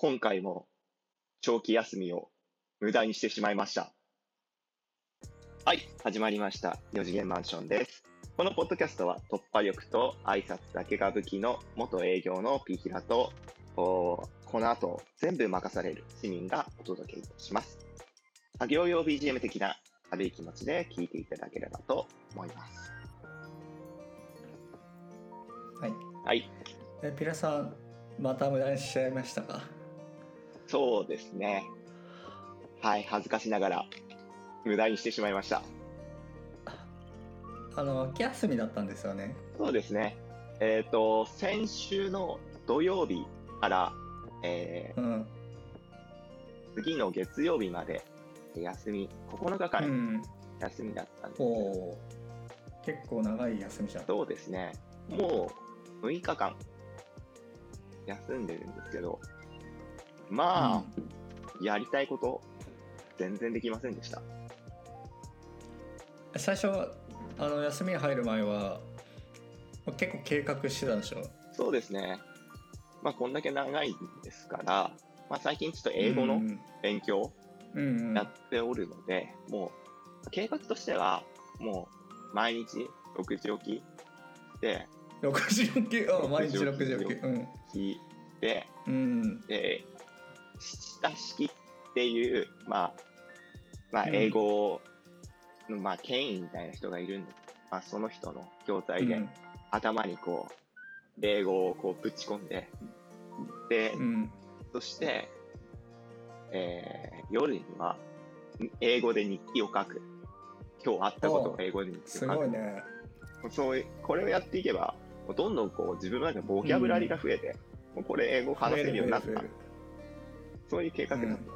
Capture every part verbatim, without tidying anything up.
今回も長期休みを無駄にしてしまいました。はい、始まりました。よ次元マンションです。このポッドキャストは突破力と挨拶だけが武器の元営業のピーヒラと、この後全部任される市民がお届けいたします。作業用 ビージーエム 的な軽い気持ちで聞いていただければと思います。はい。はい。え、ピラさん、また無駄にしちゃいましたか？そうですね。はい、恥ずかしながら無駄にしてしまいました。あの、秋休みだったんですよね。そうですね。えっと、先週の土曜日から、えーうん、次の月曜日まで休み、ここのかかん休みだったんですよ、うん、おー、結構長い休みじゃん。そうですね。もうむいかかん休んでるんですけど、まあ、うん、やりたいこと全然できませんでした。最初あの休みに入る前は結構計画してたんでしょ？そうですね。まあこんだけ長いんですから、まあ最近ちょっと英語の勉強やっておるので、うんうん、もう計画としてはもう毎日ろくじおきで。ろくじおき、あ、毎日ろくじおき、うん。で、うん、で、親式っていう、まあ、まあ、英語の、まあ、権威みたいな人がいるんで、まあ、その人の教材で、うん、頭にこう、英語をこうぶち込んで、で、うん、そして、えー、夜には、英語で日記を書く。今日あったことを英語で日記を書く。すごいね。そういう、これをやっていけば、どんどんこう自分の中でボキャブラリーが増えて、うん、これ英語話せるようになった。そういう計画だったんですよ。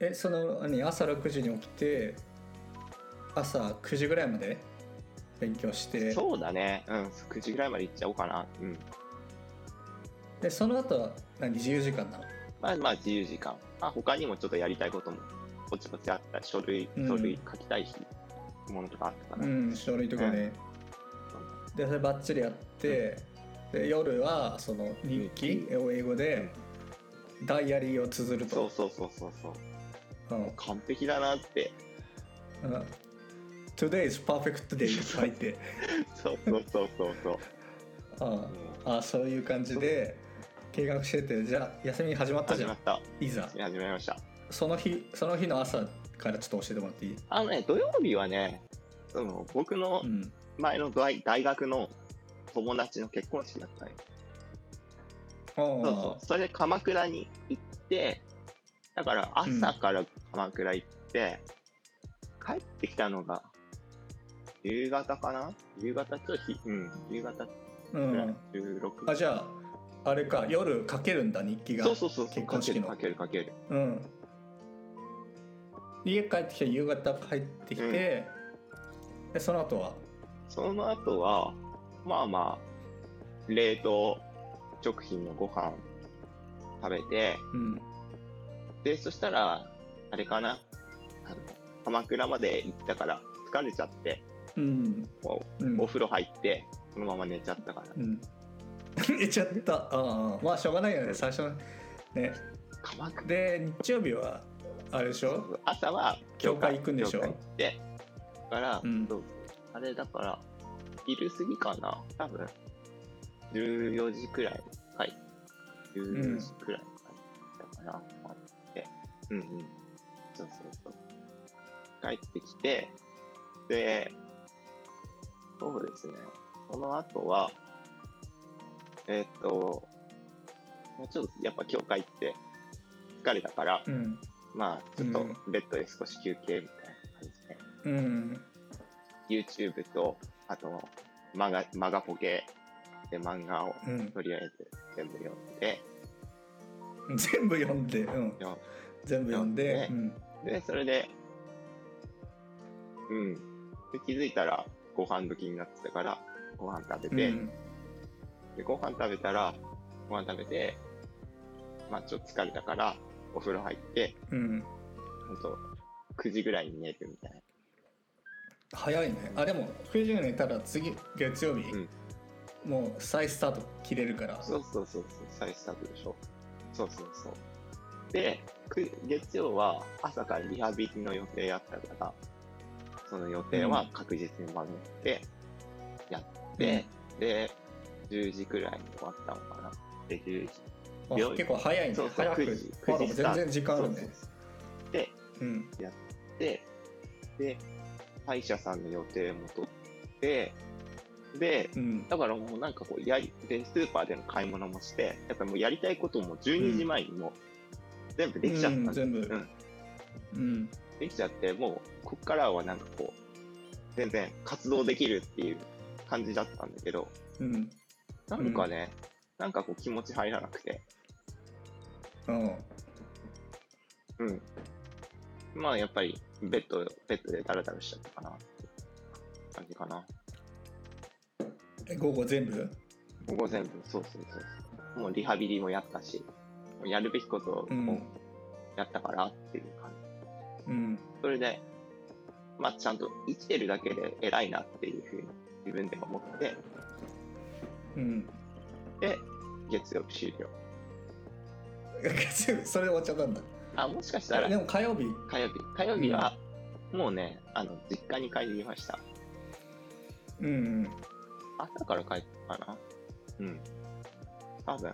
うん、え、その何、朝ろくじに起きて、朝くじぐらいまで勉強して。そうだね。うん、くじぐらいまで行っちゃおうかな。うん。で、その後は何、自由時間なの？まあまあ自由時間。まあ他にもちょっとやりたいこともぼちぼちあったり、書類書類書きたいし。うんものとかあったかな、うん、書類とかね、うん、でそればっちりやって、うん、で夜はその日記を英語でダイアリーを綴ると、うん、そうそうそうそう、うん、完璧だなって、うん、Today is perfect day って書いてそうそうそうそうそうああそういう感じで計画してて、じゃあ休み始まったじゃん。始まった。いざ始まりました。その日その日の朝からちょっと教えてもらっていい？あのね、土曜日はね、その僕の前の 大,、うん、大学の友達の結婚式だったね。そうそう。それで鎌倉に行って、だから朝から鎌倉行って、うん、帰ってきたのが夕方かな？夕方ちょっと日、うん、夕方ぐらい、じゅうろくじ。あ、じゃああれか、夜書けるんだ、日記が。そうそうそう、結婚式の。書ける書ける。うん。家帰ってきて、夕方帰ってきて、うん、でその後はその後はまあまあ冷凍食品のご飯食べて、うん、でそしたらあれかな、あの鎌倉まで行ったから疲れちゃって、うん、お, お風呂入ってそのまま寝ちゃったから、うん、寝ちゃった。ああ、まあしょうがないよね、最初ね。鎌倉で日曜日はあれでしょ、朝は教会行くんでしょ。教会行ってだから、うん、あれだから昼過ぎかな、多分じゅうよじくらい、はい、じゅうよじくらいだから、うん、待って、うんうん、そうそうそう、帰ってきて、でそうですね、その後はえー、っとちょっとやっぱ教会行って疲れたから、うん、まあ、ちょっとベッドで少し休憩みたいな感じで、うん、YouTube と、あとマガ、マガポケで漫画をとりあえず全部読んで、うん、全部読んで、うん、全部読んで、うん、で、それで、うん、で気づいたらご飯時になってたから、ご飯食べて、うん、でご飯食べたら、ご飯食べて、まあ、ちょっと疲れたから、お風呂入って、うん、ほんとくじぐらいに寝るみたいな。早いね。あ、でもくじに寝たら次月曜日、うん、もう再スタート切れるから。そうそうそうそう、再スタートでしょ。そうそうそう。で、月曜は朝からリハビリの予定やったから、その予定は確実に守ってやって、うん、でじゅうじくらいに終わったのかな。でじゅうじ、結構早いね。そうそう、早くくじ、まあ、でも全然時間あるね。そうそうそう。で、うん、やってで歯医者さんの予定も取ってで、うん、だからもうなんかこうやりでスーパーでの買い物もして、やっぱりもうやりたいこともじゅうにじまえにも全部できちゃったんです、うん、全部、うんうん、できちゃって、もうこっからはなんかこう全然活動できるっていう感じだったんだけど、うん、なんかね、うん、なんかこう気持ち入らなくて、うんうん、まあやっぱりベッドベッドでダラダラしちゃったかなって感じかな。午後全部？午後全部、そうそうそう。もうリハビリもやったし、やるべきことをやったからっていう感じ、うん、それで、まあ、ちゃんと生きてるだけで偉いなっていうふうに自分でも思って、うん、で月曜日終了。月曜日それ終わっちゃったんだ。あ、もしかしたらでも火曜日火曜日火曜日はもうね、あの実家に帰りました。うんうん、朝から帰ったかな。うん多分。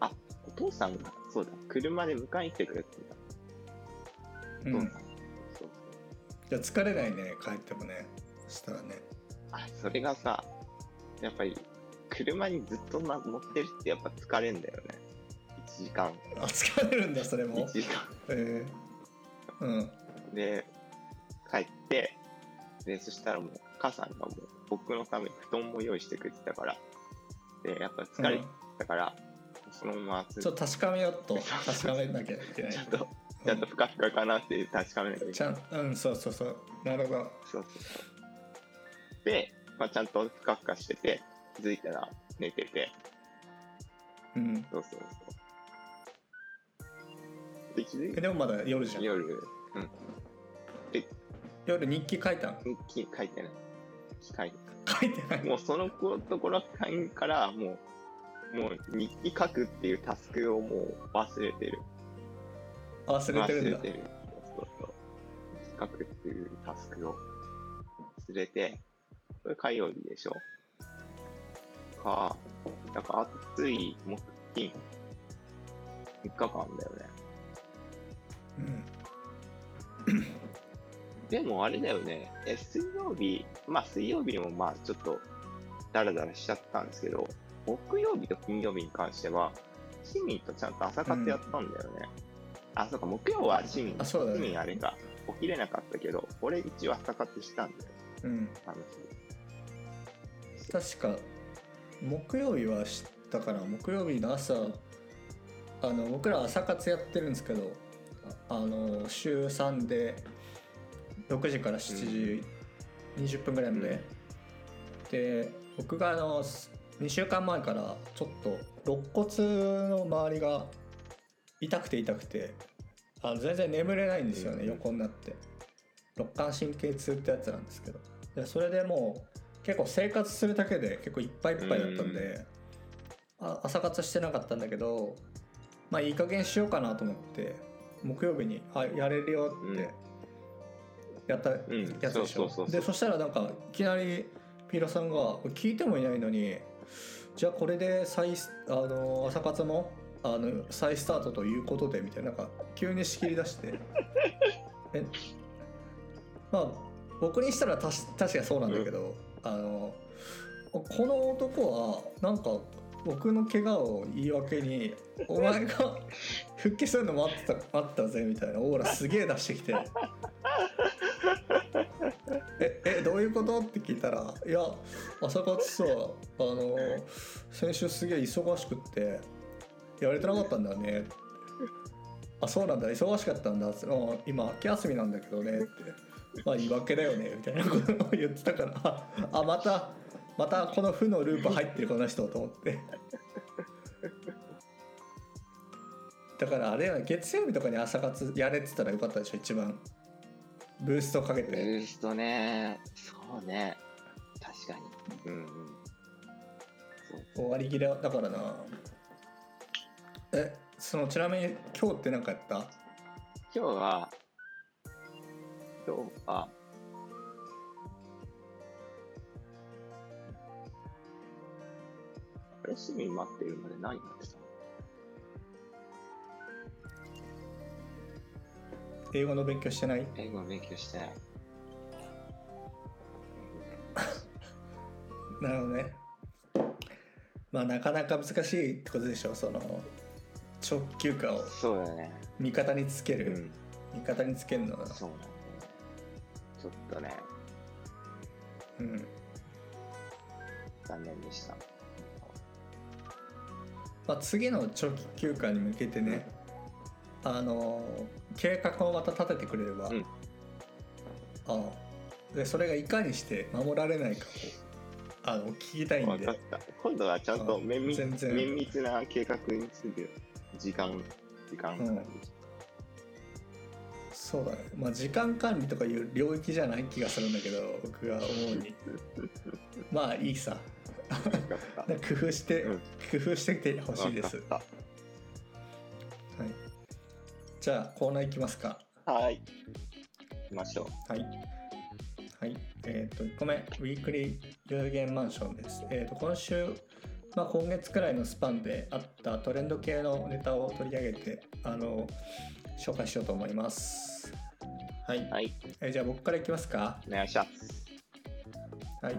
あ、お父さんがそうだ、車で迎えに来てくれてた。うん、そうそう。じゃあ疲れないね、帰ってもね。そしたらね、あ、それがさ、やっぱり車にずっと乗ってるってやっぱ疲れんだよね。いちじかん。あ、疲れるんだ、それも。いちじかん。へえー、うん。で帰って、でそしたらもう母さんがもう僕のために布団も用意してくれてたから、でやっぱ疲れたから、うん、そのままちょっと確かめよっと確かめなきゃいけない。ちゃんとちゃんとふかふかかなって確かめなきゃいけない。ちゃん、うん、そうそうそう、なるほど。そうそうそう。で、まあ、ちゃんとふかふかしてて気づいたら寝てて、うん、そうそうそう。で気づいて、でもまだ夜じゃん。夜、うん。で夜日記書いた？日記書いてない。書いてない。書いてない。もうそのところからもうもう日記書くっていうタスクをもう忘れてる。忘れてるんだ。忘れてる。そうそう。日記書くっていうタスクを忘れて、これ火曜日でしょ。か、なんか暑い木金みっかかんだよね。うん。でもあれだよね、え、水曜日、まあ水曜日もまあちょっとダラダラしちゃったんですけど、木曜日と金曜日に関しては市民とちゃんと朝活やったんだよね、うん、あ、そうか、木曜は市民、あ、そうだね、市民あれが起きれなかったけど、俺一応朝活したんだよ、うん、あの日。確か木曜日は知ったから、木曜日の朝、あの僕ら朝活やってるんですけど、あの週さんでろくじからしちじにじゅっぷんぐらいまで、うん、で僕があのにしゅうかんまえからちょっと肋骨の周りが痛くて痛くて、あの全然眠れないんですよね、うん、横になって。肋間神経痛ってやつなんですけど、でそれでもう結構生活するだけで結構いっぱいいっぱいだったんで、うん、あ、朝活してなかったんだけど、まあいい加減しようかなと思って木曜日に、あ、やれるよって、うん、やったやつでしょ。でそしたらなんかいきなりピーラさんが聞いてもいないのに、じゃあこれで再あの朝活もあの再スタートということでみたいな、なんか急に仕切り出してえ、まあ僕にしたらたし確かにそうなんだけど、うん、あのこの男はなんか僕の怪我を言い訳にお前が復帰するの待ってた待ったぜみたいなオーラすげえ出してきてえ, えどういうことって聞いたら、いや朝活さ、あの先週すげえ忙しくってやれてなかったんだよね。あ、そうなんだ、忙しかったんだ、今秋休みなんだけどねって、まあ言い訳だよねみたいなことを言ってたから、あ、またまたこの負のループ入ってるこの人と思ってだからあれは月曜日とかに朝活やれてたらよかったでしょ、一番ブーストかけて。ブーストね、そうね、確かに、うん、割り切れだからな。え、そのちなみに今日って何かやった？今日は今日はあれ、隅に待ってるまで何やってたの？英語の勉強してない？英語の勉強してない。なるほどね。まあなかなか難しいってことでしょ、その直球化を味方につける、ね、うん、味方につけるのはそうなんだね。ちょっとね、うん、残念でした。まあ、次の長期休暇に向けてね、あのー、計画をまた立ててくれれば、うん、あでそれがいかにして守られないかをあの聞きたいんで。分かった。今度はちゃんと綿密、綿密な計画について時間時間管理、うん、そうだね、まあ、時間管理とかいう領域じゃない気がするんだけど僕が思うにまあいいさ工夫して、うん、工夫してきてほしいです。はい。じゃあコーナーいきますか。はい。行きましょう。はい。はい。えっ、ー、といっこめ、ウィークリー有限マンションです。えっ、ー、と今週、まあ今月くらいのスパンであったトレンド系のネタを取り上げて、あの紹介しようと思います。はい。はい。えー、じゃあ僕からいきますか。お願いします。はい。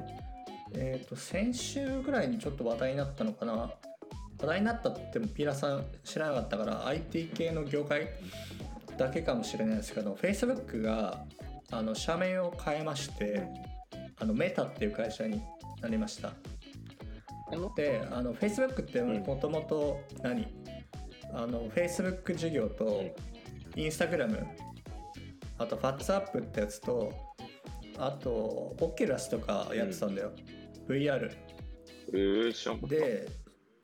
えー、と先週ぐらいにちょっと話題になったのかな、話題になったってもピーラーさん知らなかったから アイティー 系の業界だけかもしれないですけど、 Facebook があの社名を変えまして、あのメタっていう会社になりました。で、あの Facebook ってもともと何、あの Facebook 事業と Instagram、 あと WhatsApp ってやつと、あとオキュラスとかやってたんだよ、うん、ブイアール、えー、で,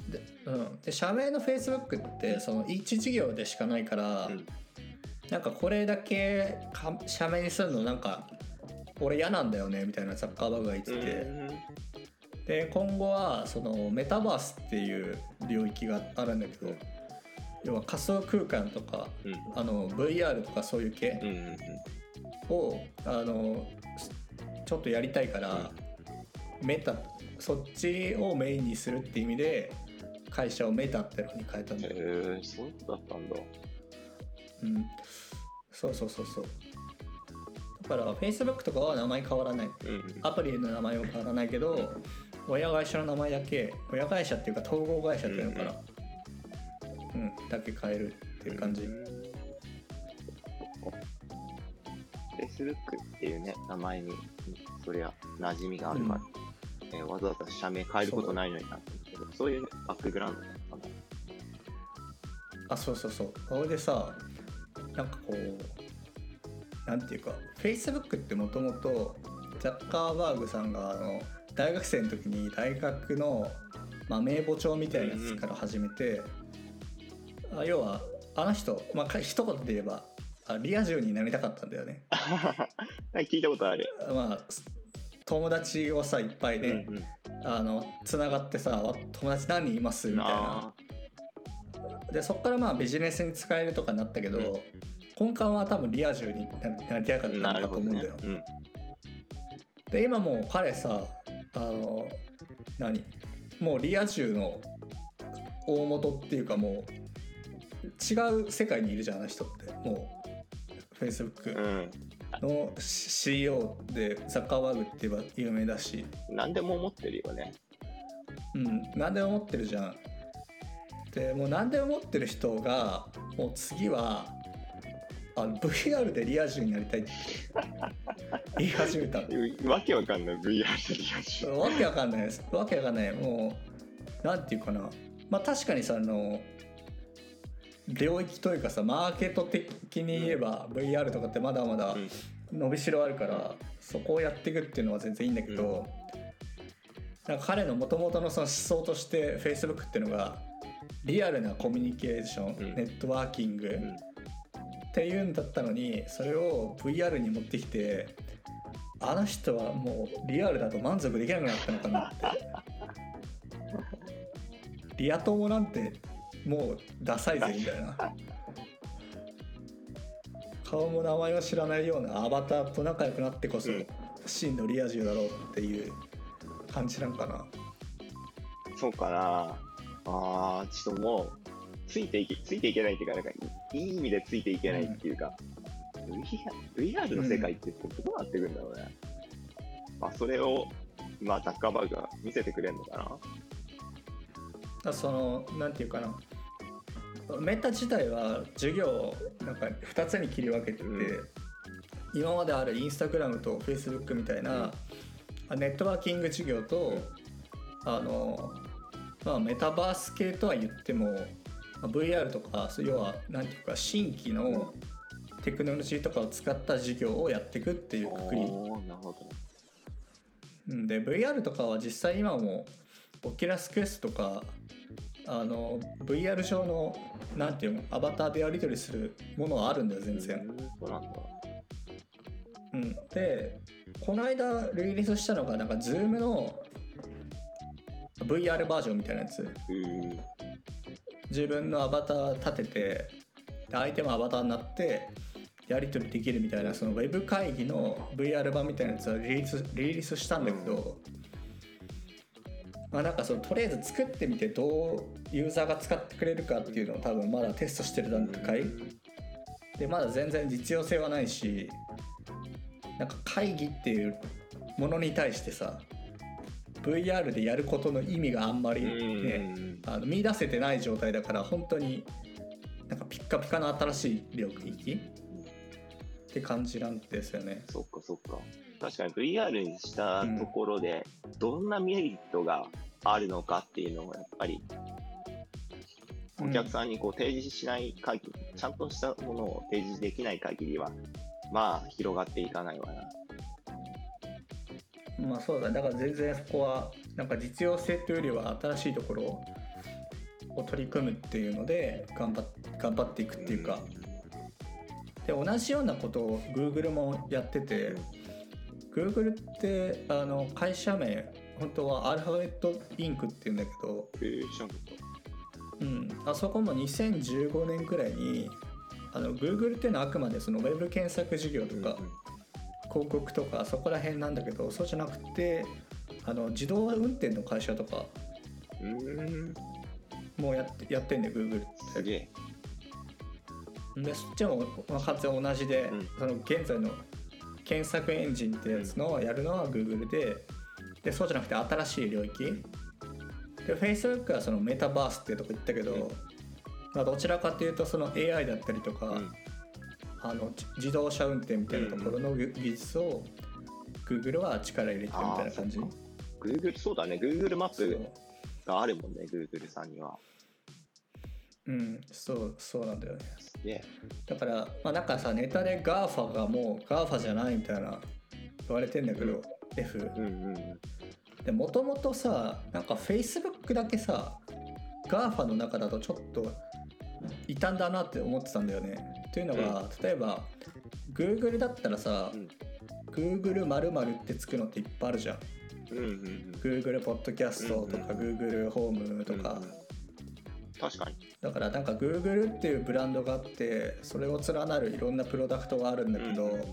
で,、うん、で社名の Facebook ってそのいち事業でしかないから、うん、なんかこれだけか社名にするのなんか俺嫌なんだよねみたいなザッカーバーグが言ってて、うん、で今後はそのメタバースっていう領域があるんだけど、要は仮想空間とか、うん、あの ブイアール とかそういう系、うんうんうん、をあのちょっとやりたいから、うん、メタそっちをメインにするって意味で会社をメタってのに変えたんだよ。へえ、そうだったんだ。うん、そうそうそうそう。だから Facebook とかは名前変わらない、うん、アプリの名前は変わらないけど、うん、親会社の名前だけ、親会社っていうか統合会社っていうのかな、うん、うんうん、だけ変えるっていう感じ。うんFacebook っていうね名前にそりゃ馴染みがあるから、うん、えー、わざわざ社名変えることないのになってるけど、そういう、ね、バックグラウンドだったんだ。あ、そうそうそう。それでさ、なんかこうなんていうか Facebook ってもともとザッカーバーグさんがあの大学生の時に大学の、まあ、名簿帳みたいなやつから始めて、うん、あ要はあの人、まあ、一言で言えばあリア充になりたかったんだよね。聞いたことある。まあ友達をさいっぱいね、うんうん、あのつながってさ、友達何人いますみたいな。でそっからまあビジネスに使えるとかになったけど、うん、根幹は多分リア充になりたかったんだと思うんだよ。ね、うん、で今もう彼さあの何もうリア充の大元っていうかもう違う世界にいるじゃんあの人ってもう。Facebook の シーイーオー でザッカーバーグって言えば有名だし、何でも持ってるよね。うん、何でも持ってるじゃん。でもう何でも持ってる人がもう次はあの ブイアール でリア充になりたいって言い始めた。わけわかんない ブイアール でリア充。わけわかんないです。わけわかんない。もうなんていうかな、まあ確かにさあの領域というかさ、マーケット的に言えば ブイアール とかってまだまだ伸びしろあるから、そこをやっていくっていうのは全然いいんだけど、なんか彼の元々のその思想として Facebook っていうのがリアルなコミュニケーション、ネットワーキングっていうんだったのに、それを ブイアール に持ってきて、あの人はもうリアルだと満足できなくなったのかなってリア友なんてもうダサいぜみたいな顔も名前も知らないようなアバターと仲良くなってこそ真のリア充だろうっていう感じなんかな。そうかなあ。ちょっともうついていけついていけないっていうか、なんかいい意味でついていけないっていうか、うん、ブイアール の世界ってどうなってくんだろうね、うん、まあ、それを、まあ、ザッカーバーグが見せてくれるのかな。だそのなんていうかな、メタ自体は授業をなんかふたつに切り分けてて、うん、今まであるインスタグラムとフェイスブックみたいな、うん、ネットワーキング授業と、うん、あのまあ、メタバース系とは言っても ブイアール とか、要はなんていうか新規のテクノロジーとかを使った授業をやっていくっていうくくり。なるほど。で ブイアール とかは実際今もオキュラスクエストとかあの ブイアール 上のなんていうのアバターでやり取りするものはあるんだよ全然。そうなんだ。うん。でこの間リリースしたのがなんか Zoom のブイアール バージョンみたいなやつ、うん、自分のアバター立てて相手もアバターになってやり取りできるみたいな、そのウェブ会議の ブイアール 版みたいなやつはリリース、リリースしたんだけど、まあ、なんかそのとりあえず作ってみてどうユーザーが使ってくれるかっていうのを多分まだテストしてる段階でまだ全然実用性はないし、なんか会議っていうものに対してさブイアール でやることの意味があんまり、ね、あの見出せてない状態だから、本当になんかピッカピカの新しい領域って感じなんですよね。そっかそっか。確かに ブイアール にしたところでどんなメリットがあるのかっていうのをやっぱりお客さんにこう提示しない限り、うん、ちゃんとしたものを提示できない限りはまあ広がっていかないわな。まあそうだね、だから全然そこはなんか実用性というよりは新しいところを取り組むっていうので頑張っ、頑張っていくっていうか、で同じようなことを Google もやってて、 Google ってあの会社名本当はアルファベットインクっていうんだけど、うん、あそこもにせんじゅうごねんくらいにあの Google っていうのはあくまでそのウェブ検索事業とか、うん広告とかそこら辺なんだけど、そうじゃなくてあの自動運転の会社とかもうやってやってんね Google って。すげえ。でそっちも完全同じで、うん、その現在の検索エンジンってやつのやるのは Google で、でそうじゃなくて新しい領域で Facebook はそのメタバースっていうとこ行ったけど、うん、まあ、どちらかというとその エーアイ だったりとか、うん、あの自動車運転みたいなところの技術を Google は力入れてるみたいな感じ。 Google そうだね、 Google マップがあるもんね Google さんには。うんそうそうなんだよね、yeah. だから、まあ、なんかさネタで ガーファ がもう ガーファ じゃないみたいな言われてんだけど、うん、F、うんうん、でもともとさなんか Facebook だけさ ガーファ の中だとちょっと異端だなって思ってたんだよね。というのが、うん、例えば Google だったらさ、うん、Google 〇〇ってつくのっていっぱいあるじゃん、うんうんうん、Google ポッドキャストとか、うんうん、Google ホームとか、うんうん、確かに。だからなんか Google っていうブランドがあってそれを連なるいろんなプロダクトがあるんだけど、うん、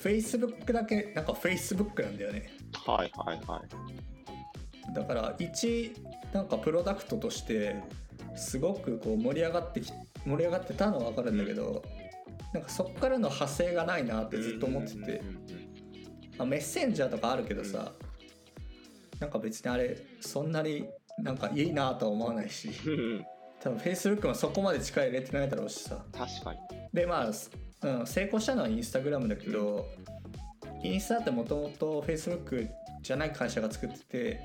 Facebook だけなんか Facebook なんだよね。はいはいはい。だから一なんかプロダクトとしてすごくこう盛り上がってきて盛り上がってたのは分かるんだけど、なんかそっからの派生がないなってずっと思ってて、まあ、メッセンジャーとかあるけどさ、なんか別にあれそんなになんかいいなとは思わないし、多分 Facebook もそこまで力入れてないだろうしさ。確かに。でまあ、うん、成功したのは Instagram だけど、インスタってもともと Facebook じゃない会社が作ってて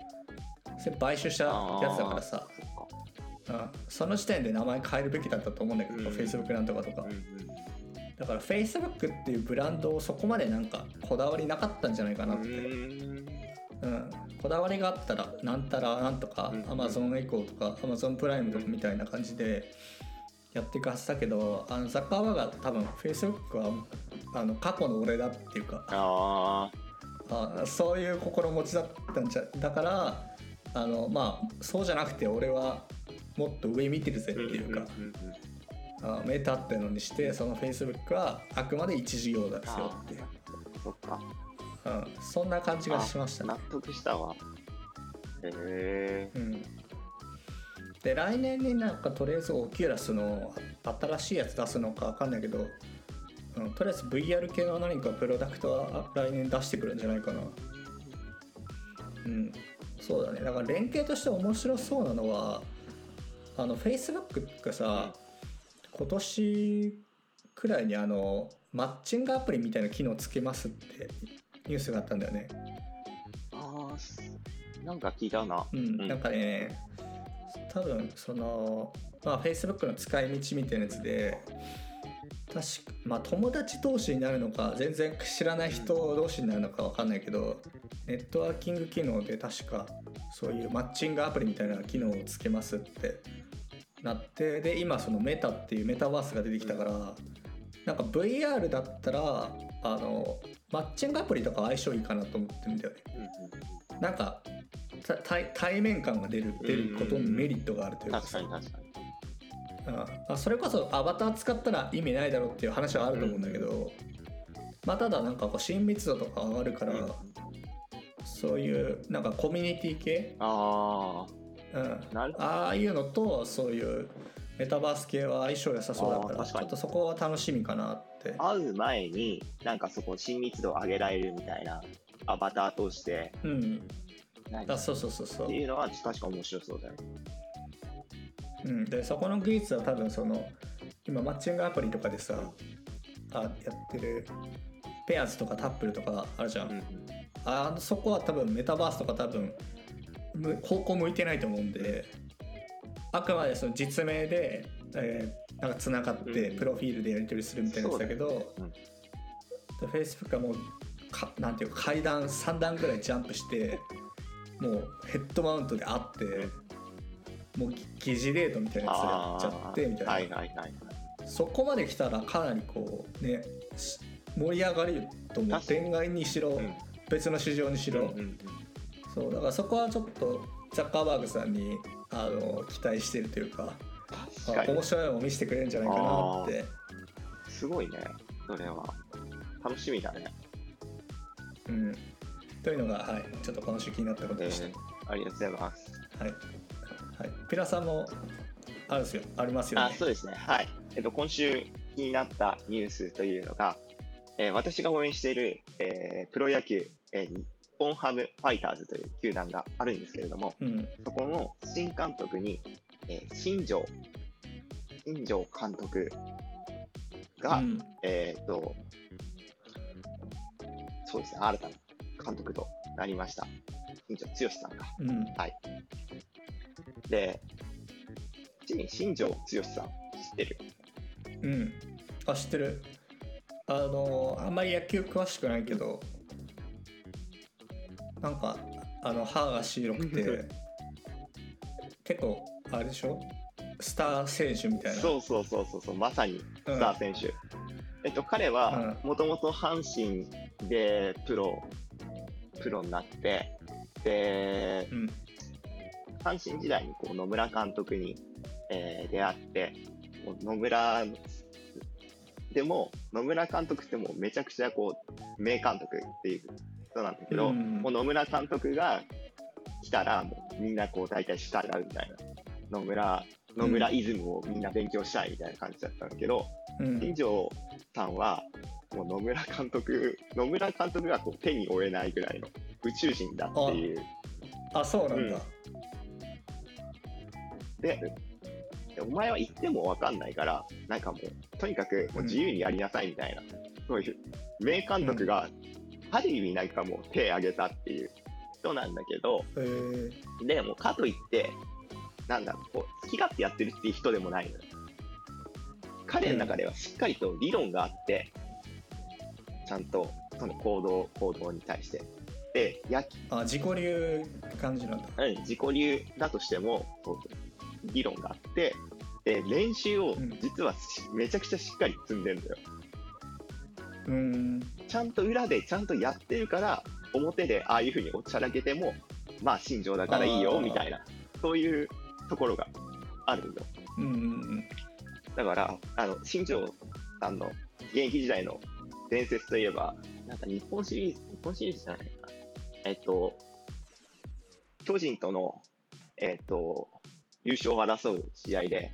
それ買収したやつだからさ、あその時点で名前変えるべきだったと思うんだけど、うん、Facebook なんとかとか、うん、だから Facebook っていうブランドをそこまでなんかこだわりなかったんじゃないかなって、うんうん、こだわりがあったらなんたらなんとか、うん、Amazon エコーとか Amazon プライムとかみたいな感じでやっていくはずだけど、あのザッカーバーグが多分 Facebook はあの過去の俺だっていうか、ああそういう心持ちだったんじゃだからあのまあそうじゃなくて俺はもっと上見てるぜっていうか、うんうんうんうんあメタってのにしてその Facebook はあくまで一事業ですよっていう。そっか。うんそんな感じがしましたね。納得したわ。へえ。うん。で来年になんかとりあえずオキュラスの新しいやつ出すのかわかんないけど、うん、とりあえず ブイアール 系の何かプロダクトは来年出してくるんじゃないかな。うんそうだね。だから連携として面白そうなのはあの Facebook がさ。うん今年くらいにあのマッチングアプリみたいな機能つけますってニュースがあったんだよね。ああ、なんか聞いたな。うん、なんかね、多分そのまあ Facebook の使い道みたいなやつで、確かまあ友達同士になるのか全然知らない人同士になるのか分かんないけど、ネットワーキング機能で確かそういうマッチングアプリみたいな機能をつけますって。なってで今そのメタっていうメタバースが出てきたからなんか ブイアール だったらあのマッチングアプリとか相性いいかなと思ってるんだよね。なんか対、対面感が出る、出ることにメリットがあるというか確かに確かにあそれこそアバター使ったら意味ないだろうっていう話はあると思うんだけど、まあ、ただなんかこう親密度とか上がるからそういうなんかコミュニティ系あーうん、ああいうのとそういうメタバース系は相性良さそうだからちょっとそこは楽しみかなって会う前になんかそこ親密度を上げられるみたいなアバターとしてうんだそうそうそうそうっていうのは確か面白そうだよね、うん、でそこの技術は多分その今マッチングアプリとかでさあやってるペアーズとかタップルとかあるじゃん、うん、あそこは多分メタバースとか多分方向向いてないと思うんであくまでその実名で、えー、なんかつながってプロフィールでやり取りするみたいなやつだけど、うん、Facebook はもうかなんていうか階段さんだんぐらいジャンプしてもうヘッドマウントで会ってもう疑似デートみたいなやつやっちゃってみたいな、はいはいはいはい、そこまで来たらかなりこうね盛り上がると思う恋愛にしろ、うん、別の市場にしろ、うんうんうんそうだからそこはちょっとザッカーバーグさんにあの期待してるというか面白いのを見せてくれるんじゃないかなってすごいねそれは楽しみだねうんというのが、はい、ちょっとこの週気になったことでした、えー、ありがとうございますはい、はい、ピラさんもあるんですよありますよねあそうですねはい、えっと、今週気になったニュースというのが、えー、私が応援している、えー、プロ野球、えー日本ハムファイターズという球団があるんですけれども、うん、そこの新監督に、えー、新庄新庄監督が、うん、えー、っとそうですね新たな監督となりました新庄剛志さんが、うん、はいで新庄剛志さん知ってるうんあ知ってるあのあんまり野球詳しくないけどなんかあの歯が白くて結構あれでしょスター選手みたいなそうそうそうそうまさにスター選手、うん、えっと彼はもともと阪神でプロプロになってで、うん、阪神時代にこう野村監督に、えー、出会って野村でも野村監督ってもうめちゃくちゃこう名監督っていうそうなんだけど、うん、もう野村監督が来たらもうみんなこう大体従うみたいな野村野村イズムをみんな勉強したいみたいな感じだったんだけど、うん、新庄さんはもう野村監督野村監督がこう手に負えないぐらいの宇宙人だっていうあ、あそうなんだ、うん、でお前は言っても分かんないからなんかもうとにかくもう自由にやりなさいみたいな、うん、そういう名監督が、うんある意味なんかもう手挙げたっていう人なんだけどでもかといってなんだろうこう好き勝手やってるっていう人でもないの彼の中ではしっかりと理論があってちゃんとその行動行動に対してでやあ自己流って感じなんだ、うん、自己流だとしても理論があってで練習を実はめちゃくちゃしっかり積んでるんだよ、うんちゃんと裏でちゃんとやってるから表でああいう風におちゃらけてもまあ新庄だからいいよみたいな、そういうところがあるんだよ、うんうん、だからあの新庄さんの現役時代の伝説といえば、なんか日本シリーズ、日本シリーズじゃないかな、えっと巨人との、えっと優勝を争う試合で、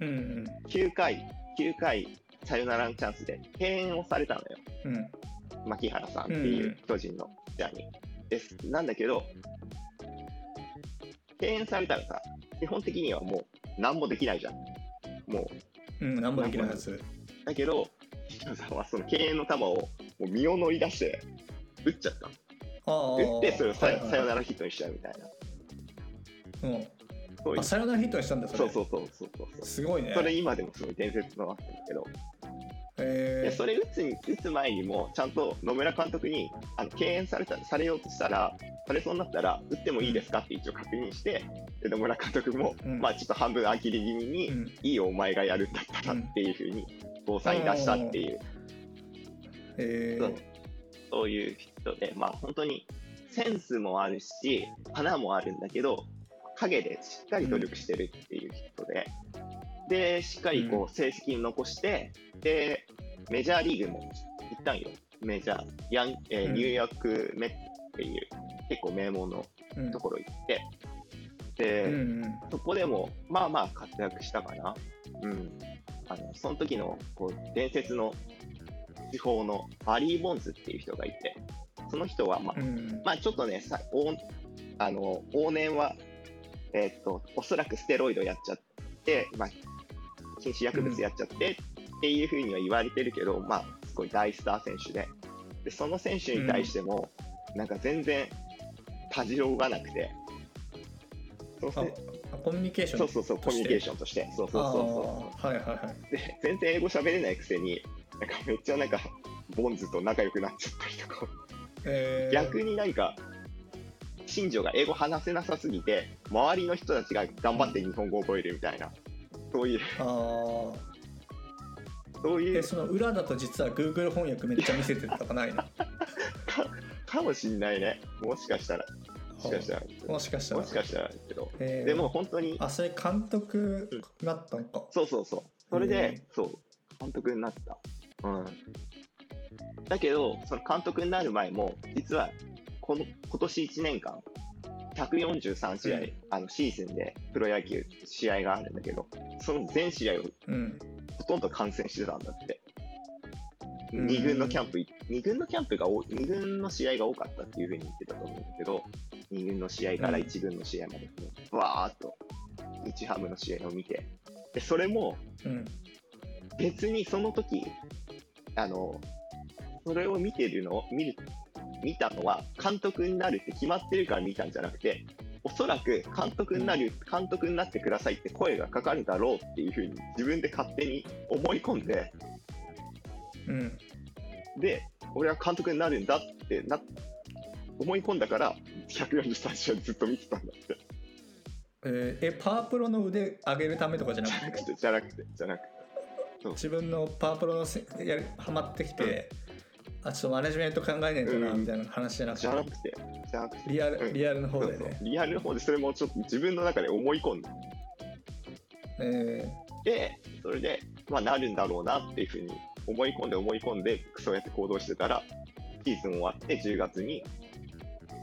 うんうん、きゅうかいサヨナラのチャンスで敬遠をされたのよ、うん、牧原さんっていう巨人のピッチャーにです、うん、なんだけど敬遠されたらさ、基本的にはもう何もできないじゃん、もう、うん、何もできないはずだけど、新庄さんはその敬遠の球をもう身を乗り出して打っちゃった、あ打ってそれをサヨナラヒットにしちゃうみたいな、うん、そういう、あサヨナラヒットにしたんだそれ、そうそうそうそうそう、すごいねそれ、今でもすごい伝説のあったんだけど、えー、でそれ打つに打つ前にもちゃんと野村監督にあの敬遠されたされようとしたらされそうになったら打ってもいいですかって一応確認して、で野村監督も、うん、まあちょっと半分呆れ気味に、うん、いいよお前がやるんだったらっていうふうに防災に出したっていう、えー、そう、そういう人で、まあ本当にセンスもあるし花もあるんだけど影でしっかり努力してるっていう人で、でしっかりこう成績を残して、うん、でメジャーリーグも行ったんよ、メジャーヤン、えー、ニューヨークメッツっていう結構名門のところ行って、うん、で、うんうん、そこでもまあまあ活躍したかな、うん、あのその時のこう伝説の地方のバリー・ボンズっていう人がいて、その人はまあ、うん、まあちょっとねさあの往年は、えー、っとおそらくステロイドやっちゃって、まあ禁止薬物やっちゃってっていう風には言われてるけど、うん、まあすごい大スター選手で、でその選手に対してもなんか全然たじろがなくて、うん、そうコミュニケーション、そうそうそうコミュニケーションとして、そうそうそうそう、はいはいはい、で全然英語喋れないくせになんかめっちゃなんかボンズと仲良くなっちゃったりとか、えー、逆に何か新庄が英語話せなさすぎて周りの人たちが頑張って日本語を覚えるみたいな。そういうあそういうその裏だと実は Google 翻訳めっちゃ見せてたとかないの か, かもしんないね、もしかしたらもしかしたらもしかしたらもしかしたらけど、でも本当にあそれ監督になったのか、そうそうそう、それでそう監督になった、うん、だけどその監督になる前も実はこの今年いちねんかんひゃくよんじゅうさん試合、うん、あのシーズンでプロ野球試合があるんだけど、その全試合をほとんど観戦してたんだって、うん、に軍のキャンプに軍のキャンプがに軍の試合が多かったっていう風に言ってたと思うんだけど、に軍の試合からいち軍の試合までわーっと日ハムの試合を見て、でそれも別にその時あのそれを見てるのを見る見たのは監督になるって決まってるから見たんじゃなくて、おそらく監督になる、監督になってくださいって声がかかるだろうっていう風に自分で勝手に思い込んで、うん、で俺は監督になるんだってな思い込んだからひゃくよんじゅうさん試合ずっと見てたんだって、えー、えパワープロの腕上げるためとかじゃなくてじゃなくてじゃなくて自分のパワープロのせやハマってきて、うんあちょっとマネジメント考えないとなみたいな話じゃなくて、うん、じゃなくてリアル、うん、リアルの方でね、そうそうリアルの方でそれもちょっと自分の中で思い込んで、えー、でそれで、まあ、なるんだろうなっていうふうに思い込んで思い込んでそうやって行動してたら、シーズン終わってじゅうがつに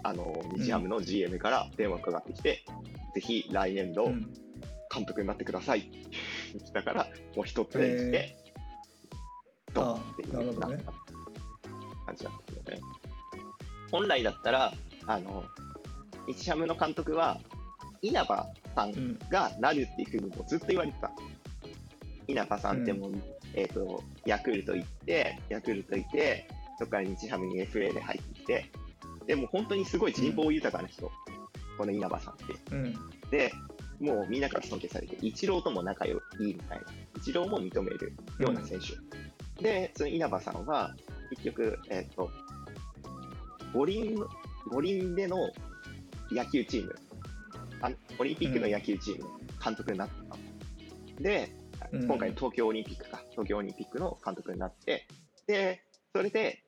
あの日ハムの ジーエム から電話かかってきて、うん、ぜひ来年度監督になってくださいって来たからもう一つ演じて、えー、ドンってなった、ね、感じだったので、ね、本来だったらあの日ハムの監督は稲葉さんがなるっていうふうにもずっと言われてた、うん、稲葉さんってもう、うんえー、とヤクルト行ってヤクルト行ってそこから日ハムに エフエー で入ってきて、でも本当にすごい人望豊かな人、うん、この稲葉さんって、うん、でもうみんなから尊敬されてイチローとも仲良いみたいな、イチローも認めるような選手、うん、でその稲葉さんは結局、えーと、五輪、五輪での野球チーム、あオリンピックの野球チーム監督になった、うん、で今回の東京オリンピックか東京オリンピックの監督になって、でそれで、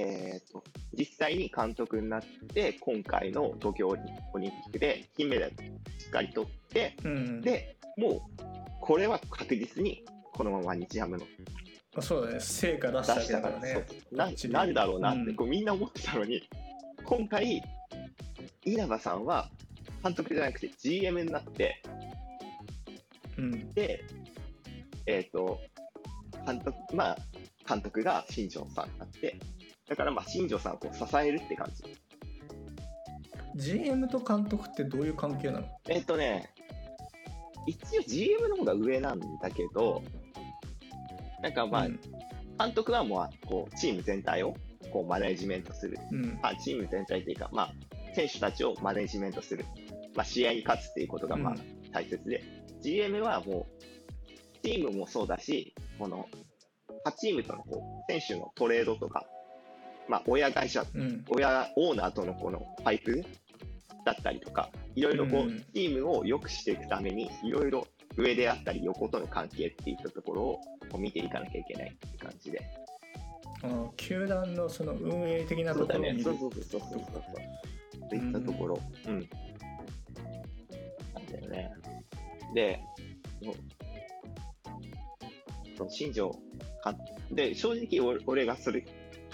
えー、と実際に監督になって今回の東京オリンピックで金メダルしっかり取って、うん、でもうこれは確実にこのまま日ハムのそうだね成果出したわけだからねな, なんだろうなって、うん、こうみんな思ってたのに今回稲葉さんは監督じゃなくて ジーエム になって、うん、でえっ、ー、と監督まあ監督が新庄さんになってだからまあ新庄さんをこう支えるって感じ。 ジーエム と監督ってどういう関係なの？えっとね一応 ジーエム の方が上なんだけどなんかまあ、うん、監督はもうこうチーム全体をこうマネージメントする、うんまあ、チーム全体というか、まあ、選手たちをマネージメントする、まあ、試合に勝つっていうことがまあ大切で、うん、ジーエム はもうチームもそうだしこの他チームとのこう選手のトレードとか、まあ、親会社、うん、親オーナーとのこのパイプだったりとかいろいろこうチームを良くしていくためにいろいろ上であったり横との関係っていったところをこう見ていかなきゃいけないって感じであ球団 の, その運営的なところを見るそうだねそうそうそうそうそうそういったところ、うんうん、なんだよね。で新庄で正直俺がそれ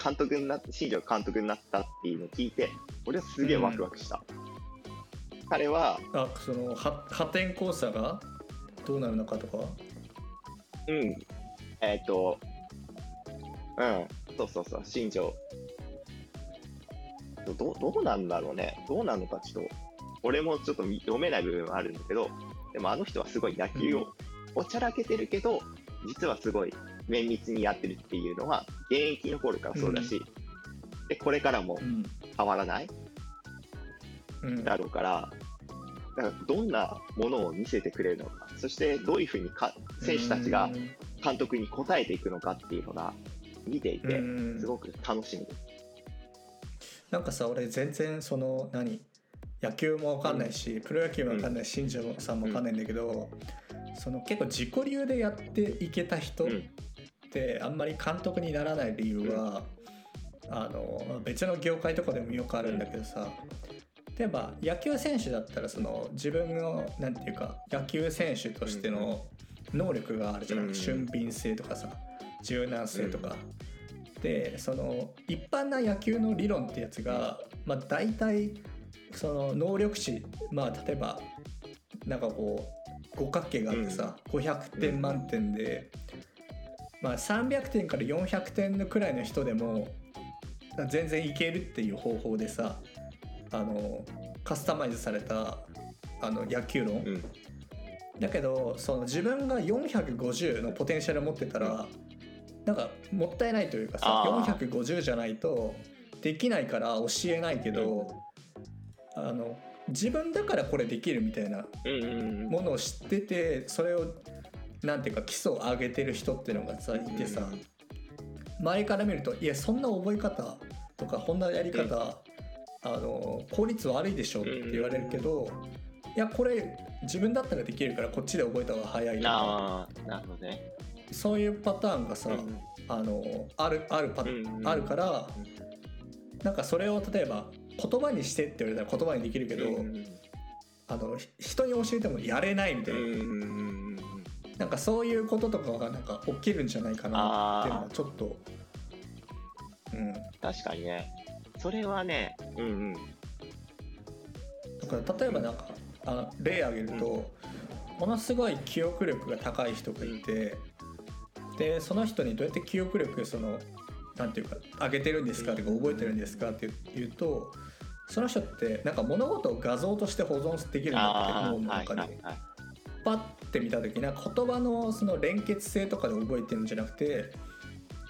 監督になって新庄監督になったっていうのを聞いて俺はすげえワクワクした、うん、彼はあその破天荒さがどうなるのかとかうんえっ、ー、とうんそうそうそう新庄どうどうなんだろうねどうなのかちょっと俺もちょっと読めない部分はあるんだけどでもあの人はすごい野球をおちゃらけてるけど、うん、実はすごい綿密にやってるっていうのは現役の頃からそうだし、うん、でこれからも変わらない、うん、だろうからだからどんなものを見せてくれるのかそしてどういうふうにか選手たちが監督に応えていくのかっていうのが見ていてすごく楽しみです。なんかさ俺全然その何野球も分かんないし、うん、プロ野球も分かんない、うん、新庄さんも分かんないんだけど、うん、その結構自己流でやっていけた人ってあんまり監督にならない理由は、うん、あの別の業界とかでもよくあるんだけどさ、うん例えば野球選手だったらその自分のなんていうか野球選手としての能力があるじゃない、うん、俊敏性とかさ柔軟性とか、うん、でその一般な野球の理論ってやつがまあ大体その能力値まあ例えばなんかこう五角形があってさごひゃくてん満点でまあさんびゃくてんからよんひゃくてんのくらいの人でも全然いけるっていう方法でさあのカスタマイズされたあの野球論、うん、だけどその自分がよんひゃくごじゅうのポテンシャルを持ってたらなんかもったいないというかさよんひゃくごじゅうじゃないとできないから教えないけど、うん、あの自分だからこれできるみたいなものを知っててそれをなんていうか基礎を上げてる人っていうのがさいてさ、うん、周りから見るといやそんな覚え方とかこんなやり方、うんあの効率悪いでしょって言われるけど、うん、いやこれ自分だったらできるからこっちで覚えた方が早いとかあなるほど、ね、そういうパターンがさ、うん、あのあるあるパ、うん、あるから、うん、なんかそれを例えば言葉にしてって言われたら言葉にできるけど、うん、あの人に教えてもやれないみたいな、うん、なんかそういうこととかがなんか起きるんじゃないかなっていうのはちょっと、うん、確かにねそれはね、うんうん、だから例えばなんかあ例挙げると、うん、ものすごい記憶力が高い人がいて、うん、でその人にどうやって記憶力そのなんていうか上げてるんですかとか覚えてるんですかって言うとその人ってなんか物事を画像として保存できるんだって脳の中で、はいはいはい、パッて見た時なんか言葉 の, その連結性とかで覚えてるんじゃなくて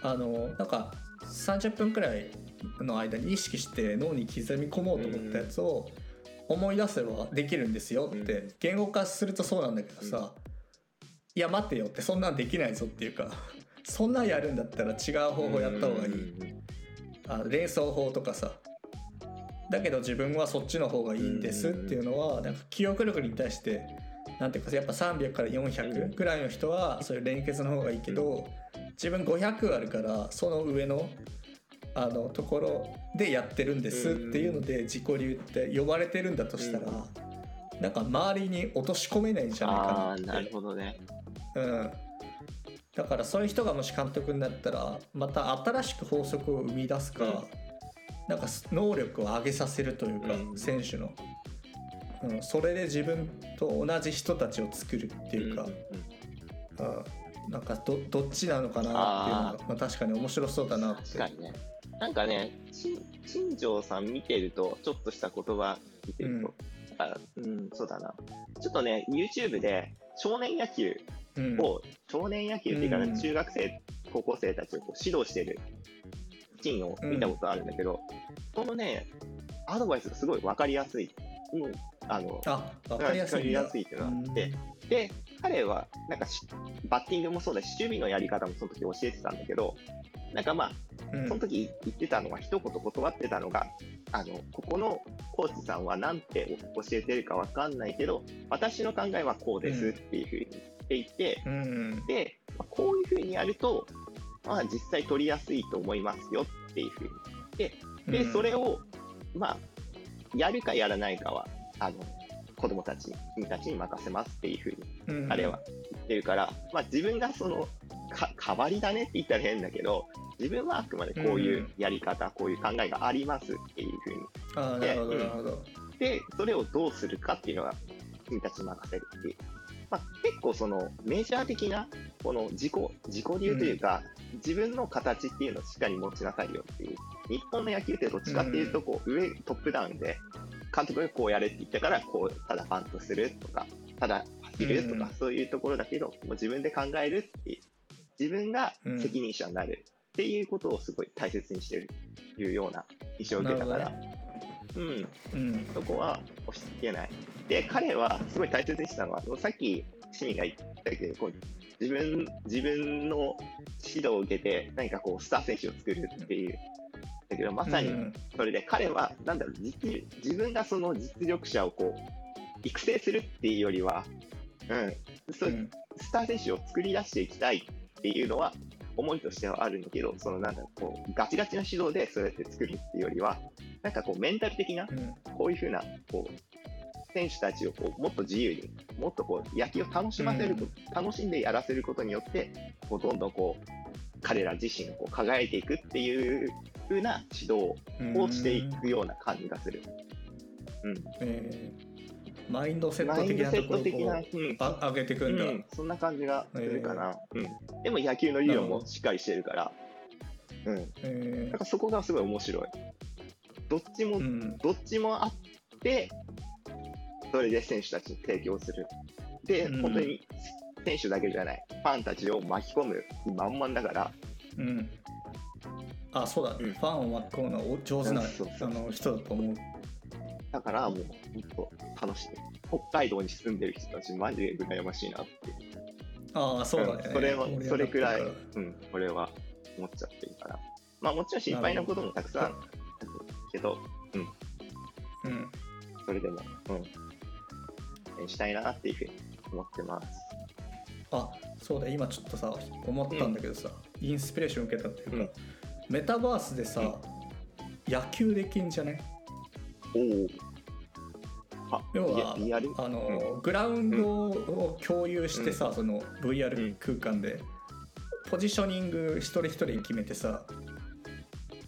あのなんかさんじゅっぷんくらいの間に意識して脳に刻み込もうと思ったやつを思い出せばできるんですよって言語化するとそうなんだけどさいや待てよってそんなんできないぞっていうかそんなんやるんだったら違う方法やった方がいいあの連想法とかさだけど自分はそっちの方がいいんですっていうのはなんか記憶力に対してなんていうかやっぱさんびゃくからよんひゃくぐらいの人はそういう連結の方がいいけど自分ごひゃくあるからその上のあのところでやってるんですっていうので自己流って呼ばれてるんだとしたら、うん、なんか周りに落とし込めないんじゃないかなって。あー、なるほどね。うん、だからそういう人がもし監督になったらまた新しく法則を生み出すか、うん、なんか能力を上げさせるというか、うん、選手の、うん、それで自分と同じ人たちを作るっていうか、うんうんうん、なんか ど, どっちなのかなっていうのが、まあ、確かに面白そうだなって。確かにね。なんかね、新庄さん見てるとちょっとした言葉見てると、うん、あ、うん、そうだな。ちょっとね YouTube で少年野球を、うん、少年野球っていうか、ね、中学生、うん、高校生たちをこう指導してるシーンを見たことあるんだけど、うん、そのねアドバイスがすごい分かりやすい、うん、あのあ分かりやすいっていうのがあって、うん、で彼はなんかバッティングもそうだし守備のやり方もその時教えてたんだけど、なんかまあ、うん、その時言ってたのは一言断ってたのがあのここのコーチさんは何て教えてるか分かんないけど私の考えはこうですっていうふうに言っていて、うんうん、で、まあ、こういうふうにやると、まあ、実際取りやすいと思いますよっていうふうに言ってで、うん、それを、まあ、やるかやらないかはあの子どもたち君たちに任せますっていうふうに彼は言ってるから、うんまあ、自分がそのか代わりだねって言ったら変だけど自分はあくまでこういうやり方、うん、こういう考えがありますっていうふうにあなるほど、なるほど、うん、でそれをどうするかっていうのは君たちに任せるっていう、まあ、結構そのメジャー的なこの自己、自己流というか、うん、自分の形っていうのをしっかり持ちなさいよっていう日本の野球ってどっちかっていうとこう、うん、上トップダウンで監督がこうやれって言ったからこうただバントするとかただ走るとか、うん、そういうところだけどもう自分で考えるっていう自分が責任者になる、うんっていうことをすごい大切にしてるような印象を受けたから、ねうんうん、そこは押し付けないで彼はすごい大切にしたのはさっきシミが言ったけどこう自分自分の指導を受けて何かこうスター選手を作るっていうだけどまさにそれで彼はなんだろう実自分がその実力者をこう育成するっていうよりは、うん、そうスター選手を作り出していきたいっていうのは思いとしてはあるんだけど、そのなんかこうガチガチな指導でそうやって作るっていうよりは、なんかこうメンタル的なこういう風なこう選手たちをこうもっと自由に、もっとこう野球を楽しませる、うん、楽しんでやらせることによって、こうどんどんこう彼ら自身がこう輝いていくっていう風な指導をしていくような感じがする。うん。えー、マインドセット的なところをこう上げていくんだ、うん、そんな感じがするかな、えーうん、でも野球の理論もしっかりしてるから、うんえー、なんかそこがすごい面白いどっちも、うん、どっちもあってそれで選手たちに提供するで、うん、本当に選手だけじゃないファンたちを巻き込む満々だから、うん、あそうだ、うん、ファンを巻き込むのは上手なあの人だと思うだからもう本当楽しい北海道に住んでる人たちマジで羨ましいなってああそうだね、うん、それはそれくらい、うん、これは思っちゃってるからまあもちろん心配なこともたくさんあるけどうん、うん、それでもうんしたいなっていうふうに思ってますあそうだ今ちょっとさ思ったんだけどさ、うん、インスピレーション受けたっていうか、うん、メタバースでさ、うん、野球できんじゃねおあ要はあの、うん、グラウンドを共有してさ、うん、その ブイアール 空間で、うん、ポジショニング一人一人決めてさ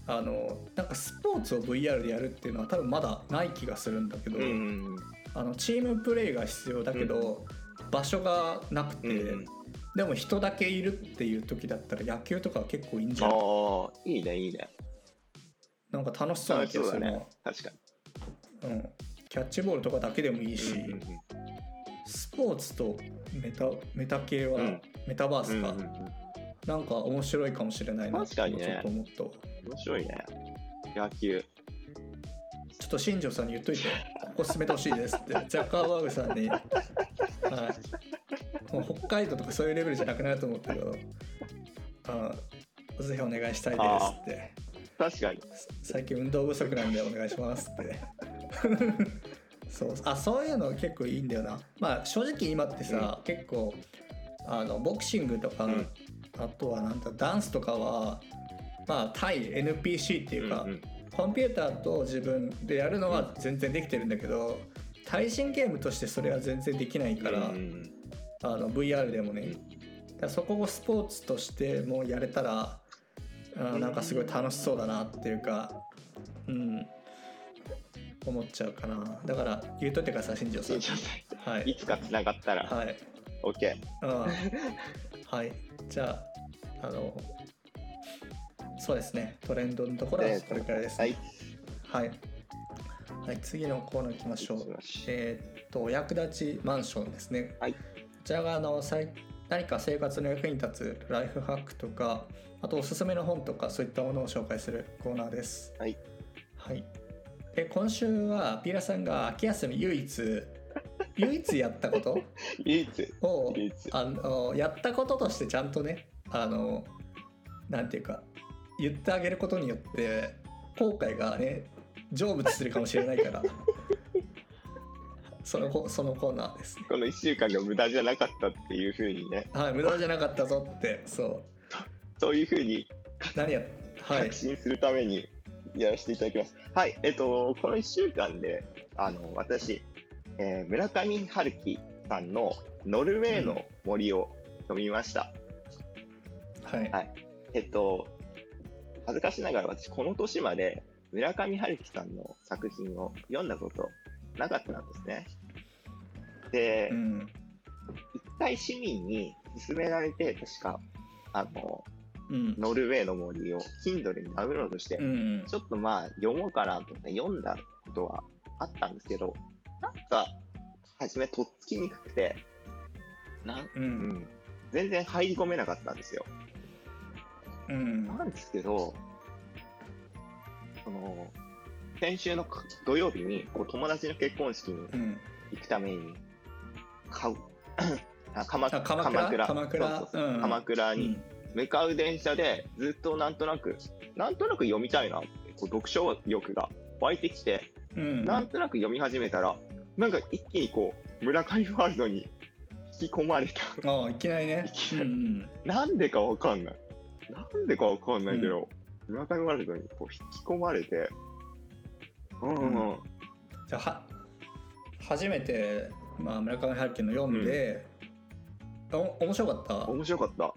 あのなんかスポーツを ブイアール でやるっていうのは多分まだない気がするんだけど、うん、あのチームプレーが必要だけど、うん、場所がなくて、うん、でも人だけいるっていう時だったら野球とかは結構いいんじゃないあいいねいいねなんか楽しそうな気がするな、ね、確かにうん、キャッチボールとかだけでもいいし、うんうんうん、スポーツとメタ、メタ系は、うん、メタバースか、うんうんうん、なんか面白いかもしれないなってちょっと思った、ね、面白いね野球ちょっと新庄さんに言っといてここ進めてほしいですってジャッカーバーグさんに、はい、もう北海道とかそういうレベルじゃなくなると思うけどあぜひお願いしたいですって確かに最近運動不足なんでお願いしますってそうあそういうの結構いいんだよなまあ正直今ってさ、うん、結構あのボクシングとか、うん、あとはなんだダンスとかはまあ、対 エヌピーシー っていうか、うんうん、コンピューターと自分でやるのは全然できてるんだけど、対人ゲームとしてそれは全然できないから、うんうん、あの ブイアール でもね、うん、だそこをスポーツとしてもうやれたら、うん、なんかすごい楽しそうだなっていうか、うん、思っちゃうかな。だから言うといてください、新庄さん。はい、いつかつながったら、はい、OK、うん、はい、じゃあ、あのそうですね、トレンドのところはこれくらいですね。はい、はいはい、次のコーナーいきましょう。えー、っとお役立ちマンションですね。はい、こちらがあの何か生活の役に立つライフハックとか、あとおすすめの本とかそういったものを紹介するコーナーです。はい、はい、え今週はピーラさんが秋休み唯一唯一やったこと唯一を唯一あのやったこととしてちゃんとね、あのなんていうか言ってあげることによって後悔がね成仏するかもしれないからそのそのコーナーです、ね、このいっしゅうかんが無駄じゃなかったっていう風にね、はい、無駄じゃなかったぞって、そうそういう風に何や、はい、確信するためにやらせていただきます。はい、えっとこのいっしゅうかんであの私、えー、村上春樹さんのノルウェーの森を読みました。うん、はい、はい、えっと恥ずかしながら私この年まで村上春樹さんの作品を読んだことなかったんですね。で、うん、一回市民に勧められて確かあの、うん、ノルウェーの森を Kindle にダウンロードして、うん、ちょっとまあ読もうかなと思って読んだことはあったんですけど、なんか初めとっつきにくくてなん、うん、全然入り込めなかったんですよ。うん、なんですけどその先週の土曜日にこう友達の結婚式に行くためにか、うん、あ鎌倉鎌倉に向かう電車でずっとなんとなくなんとなく読みたいなってこう読書欲が湧いてきて、うん、なんとなく読み始めたらなんか一気にこう村上ワールドに引き込まれた。ああ、いきなりね。なんでかわかんない。なんでかわかんないけど。うん、村上ワールドにこう引き込まれて、うんうんうん、じゃあは初めて、まあ、村上春樹の読んで、うん、お面白かった面白かった、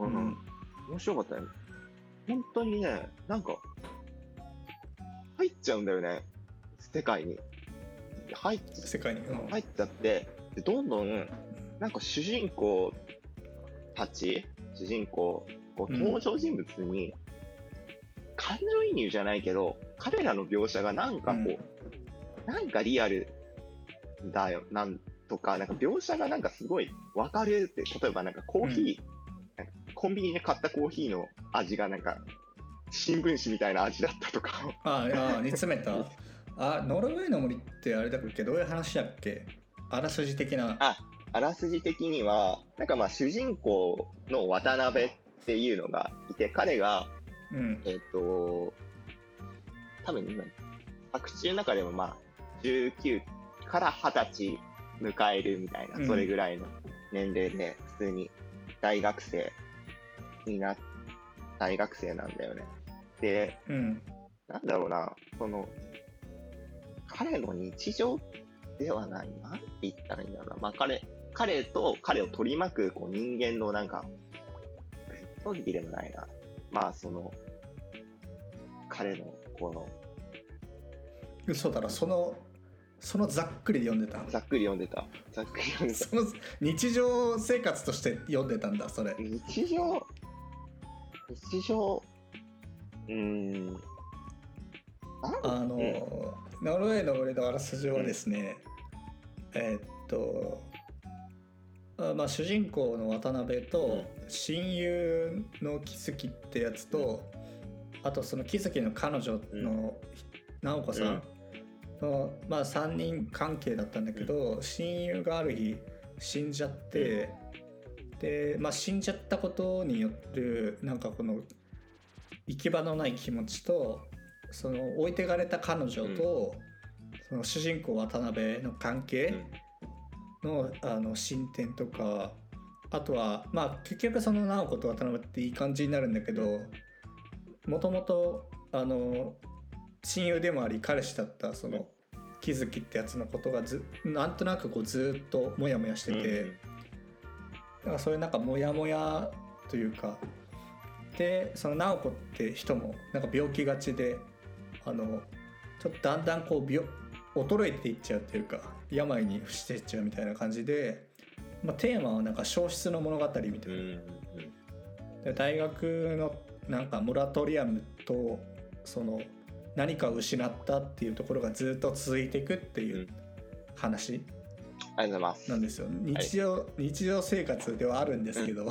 うんうん、面白かったよ。本当にね、なんか入っちゃうんだよね、世界に入っ世界に、うん、入っちゃって、でどんどんなんか主人公たち主人公こう登場人物に、うん、感情移入じゃないけど彼らの描写がなんかこう、うん、なんかリアルだよなんとかなんか描写がなんかすごい分かるって、例えばなんかコーヒー、うん、なんかコンビニで買ったコーヒーの味がなんか新聞紙みたいな味だったとかああ煮詰めたあノルウェーの森ってあれだっけ、どういう話だっけ、あらすじ的なああらすじ的にはなんかまあ主人公の渡辺っていうのがいて、彼が、うん、えっ、ー、と多分今作中の中でもまあじゅうきゅうからはたち迎えるみたいな、うん、それぐらいの年齢で普通に大学生にな大学生なんだよね。で、うん、なんだろうな、その彼の日常ではない、なんて言ったらいいんだろうな、まあ彼彼と彼を取り巻くこう人間のなんか正直でもないな。まあその彼のこの嘘だろ、そのそのざっくりで読んでたざっくり読んでたざっくり読んでたその日常生活として読んでたんだ、それ日常日常うーんあの、うん、ノルウェーの森のあらすじはですね、うん、えー、っとまあ、主人公の渡辺と親友の木月ってやつと、あとその木月の彼女の直子さんのまあさんにん関係だったんだけど、親友がある日死んじゃって、でまあ死んじゃったことによるなんかこの行き場のない気持ちと、その置いてかれた彼女とその主人公渡辺の関係のあの進展とか、あとはまあ結局その直子と渡辺っていい感じになるんだけど、もともとあの親友でもあり彼氏だったその気づきってやつのことがずなんとなくこうずっとモヤモヤしてて、うん、だからそういうなんかモヤモヤというかで、その直子って人もなんか病気がちであのちょっとだんだんこう病衰えていっちゃうというか病に伏していっちゃうみたいな感じで、まあ、テーマはなんか消失の物語みたいな、うん、で大学のなんかモラトリアムとその何かを失ったっていうところがずっと続いていくっていう話なんですよ。日常、はい、日常生活ではあるんですけど、うん、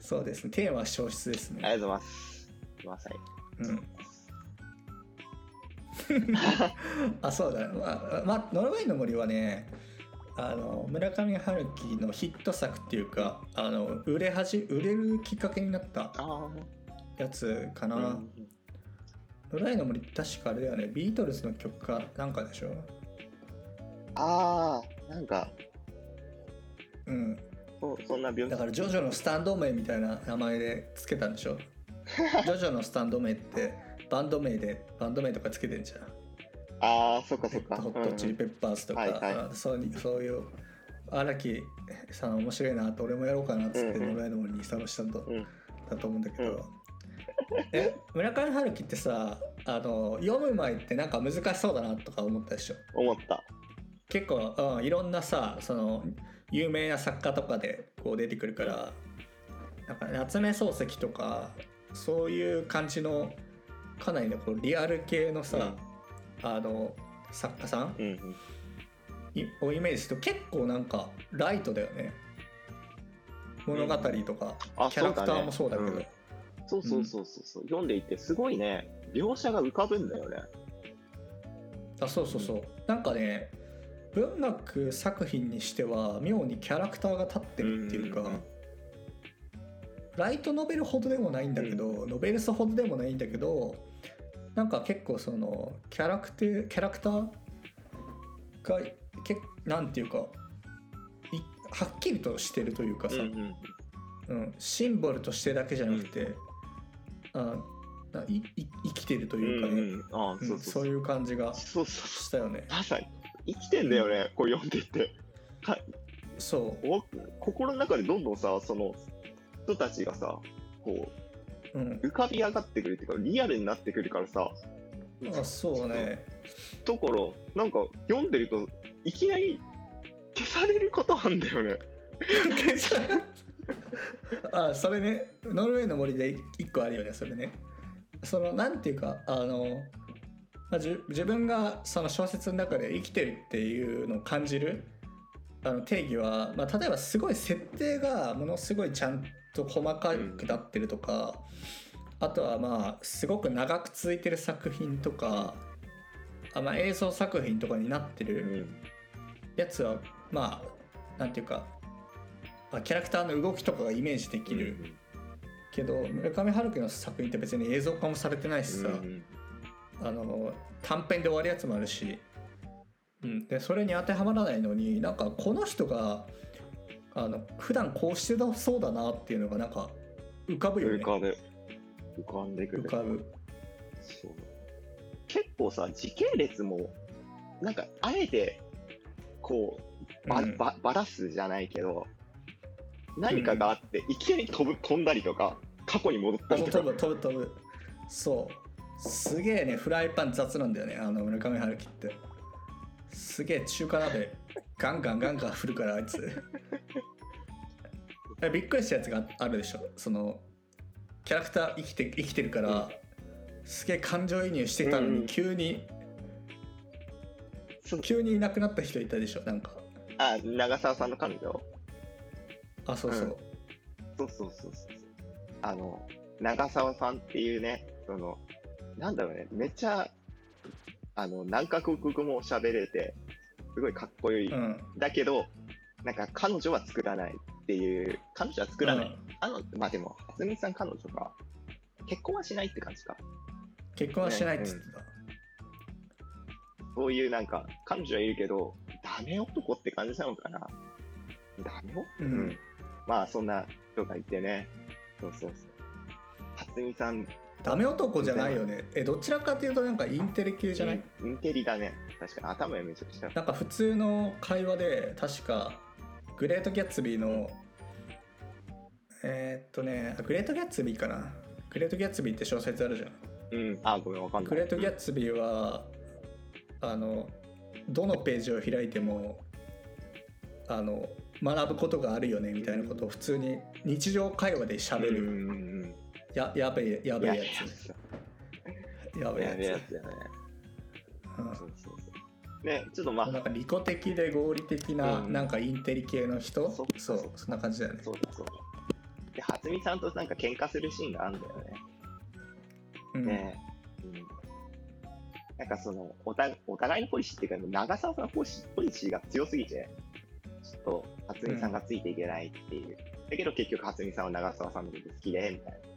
そうですね、テーマは消失ですね。ありがとうございます。まさに。うん。あ、そうだね。まあ、まあ、ノルウェーの森はね、あの村上春樹のヒット作っていうか、あの売れはじ売れるきっかけになったやつかな。うんノルウェーの森って確かあれだよね、ビートルズの曲かなんかでしょ。ああ、なんか、うん。そ, そんな病気だからジョジョのスタンド名みたいな名前でつけたんでしょ。ジョジョのスタンド名ってバンド名でバンド名とかつけてんじゃん。ああ、そっかそっか。ホットチリペッパーズとか、うんはいはい、そうそういう荒木さん面白いなと俺もやろうかなっつってノルウェーの森に参加したんだ、うん、だと思うんだけど。うんえ村上春樹ってさあの読む前ってなんか難しそうだなとか思ったでしょ。思った結構、うん、いろんなさその有名な作家とかでこう出てくるからなんか夏目漱石とかそういう感じのかなりのこうリアル系のさ、うん、あの作家さん、うんうん、をイメージすると結構なんかライトだよね物語とか、うん、キャラクターもそうだけどそうそうそうそう、うん、読んでいてすごいね描写が浮かぶんだよね。あそうそうそう、うん、なんかね文学作品にしては妙にキャラクターが立ってるっていうか、うんうんうん、ライトノベルほどでもないんだけど、うん、ノベルスほどでもないんだけどなんか結構そのキャラクター、キャラクターがけなんていうかいはっきりとしてるというかさ、うんうんうん、シンボルとしてだけじゃなくて、うんあいい生きてるというかね、うんうん、あそうそうそう、うん、そういう感じがしたよね。そうそうそう生きてんだよね、うん、こう読んでってかそうお心の中でどんどんさその人たちがさこう、うん、浮かび上がってくるっていうかリアルになってくるからさあそうねところなんか読んでるといきなり消されることあんだよね。消されるああそれねノルウェーの森でいっこあるよねそれね。そのなんていうかあの、まあ、じ自分がその小説の中で生きてるっていうのを感じるあの定義は、まあ、例えばすごい設定がものすごいちゃんと細かくなってるとか、うん、あとはまあすごく長く続いてる作品とかあ、まあ、映像作品とかになってるやつはまあなんていうかキャラクターの動きとかがイメージできるけど、うん、村上春樹の作品って別に映像化もされてないしさ、うん、あの短編で終わるやつもあるし、うん、でそれに当てはまらないのになんかこの人があの普段こうしてそうだなっていうのがなんか浮かぶよね。浮かぶ浮かんでくる浮かぶそう結構さ時系列もなんかあえてこう ば,、うん、ば, ばらすじゃないけど何かがあって、うん、いきなり飛ぶ飛んだりとか過去に戻ったりとか飛ぶ飛ぶ飛ぶそうすげえねフライパン雑なんだよねあの村上春樹ってすげえ中華鍋ガンガンガンガン振るからあいつびっくりしたやつがあるでしょ。そのキャラクター生きて、生きてるから、うん、すげえ感情移入してたのに急に、うん、急にいなくなった人いたでしょなんかあ長澤さんの彼女あそうそう、うん、そうそうそうそうあの長澤さんっていうねそのなんだろうねめっちゃあの何カ国語も喋れてすごいかっこいい、うん、だけどなんか彼女は作らないっていう彼女は作らない、うん、あのまあでも蓮見さん彼女か結婚はしないって感じか結婚はしないって言ってた、ねうん、そういうなんか彼女はいるけどダメ男って感じなのかなダメ男、うんうんまあそんな人がいてねそうそうそう初見さんダメ男じゃないよね。えどちらかというとなんかインテリ系じゃない？インテリだね。確かに頭読みつくした。なんか普通の会話で確かグレートギャッツビーのえー、っとねグレートギャッツビーかな。グレートギャッツビーって小説あるじゃん。うん。あごめんわかんない。グレートギャッツビーはあのどのページを開いてもあの学ぶことがあるよねみたいなことを普通に日常会話で喋る。うんうんうん。や, やべえやべえやつやべえや つ, やべえやつだね、うん、そうそうそうね、ちょっとまあなんか利己的で合理的な、うん、なんかインテリ系の人、そうそうそう、そんな感じだよね。そうそうで初見さんとなんか喧嘩するシーンがあるんだよね、うん、ね、うん、なんかそのお 互, お互いのポリシーっていうか長澤さんのポリシーが強すぎてちょっと初見さんがついていけないっていう、うん、だけど結局初見さんは長澤さんのこと好きでみたいな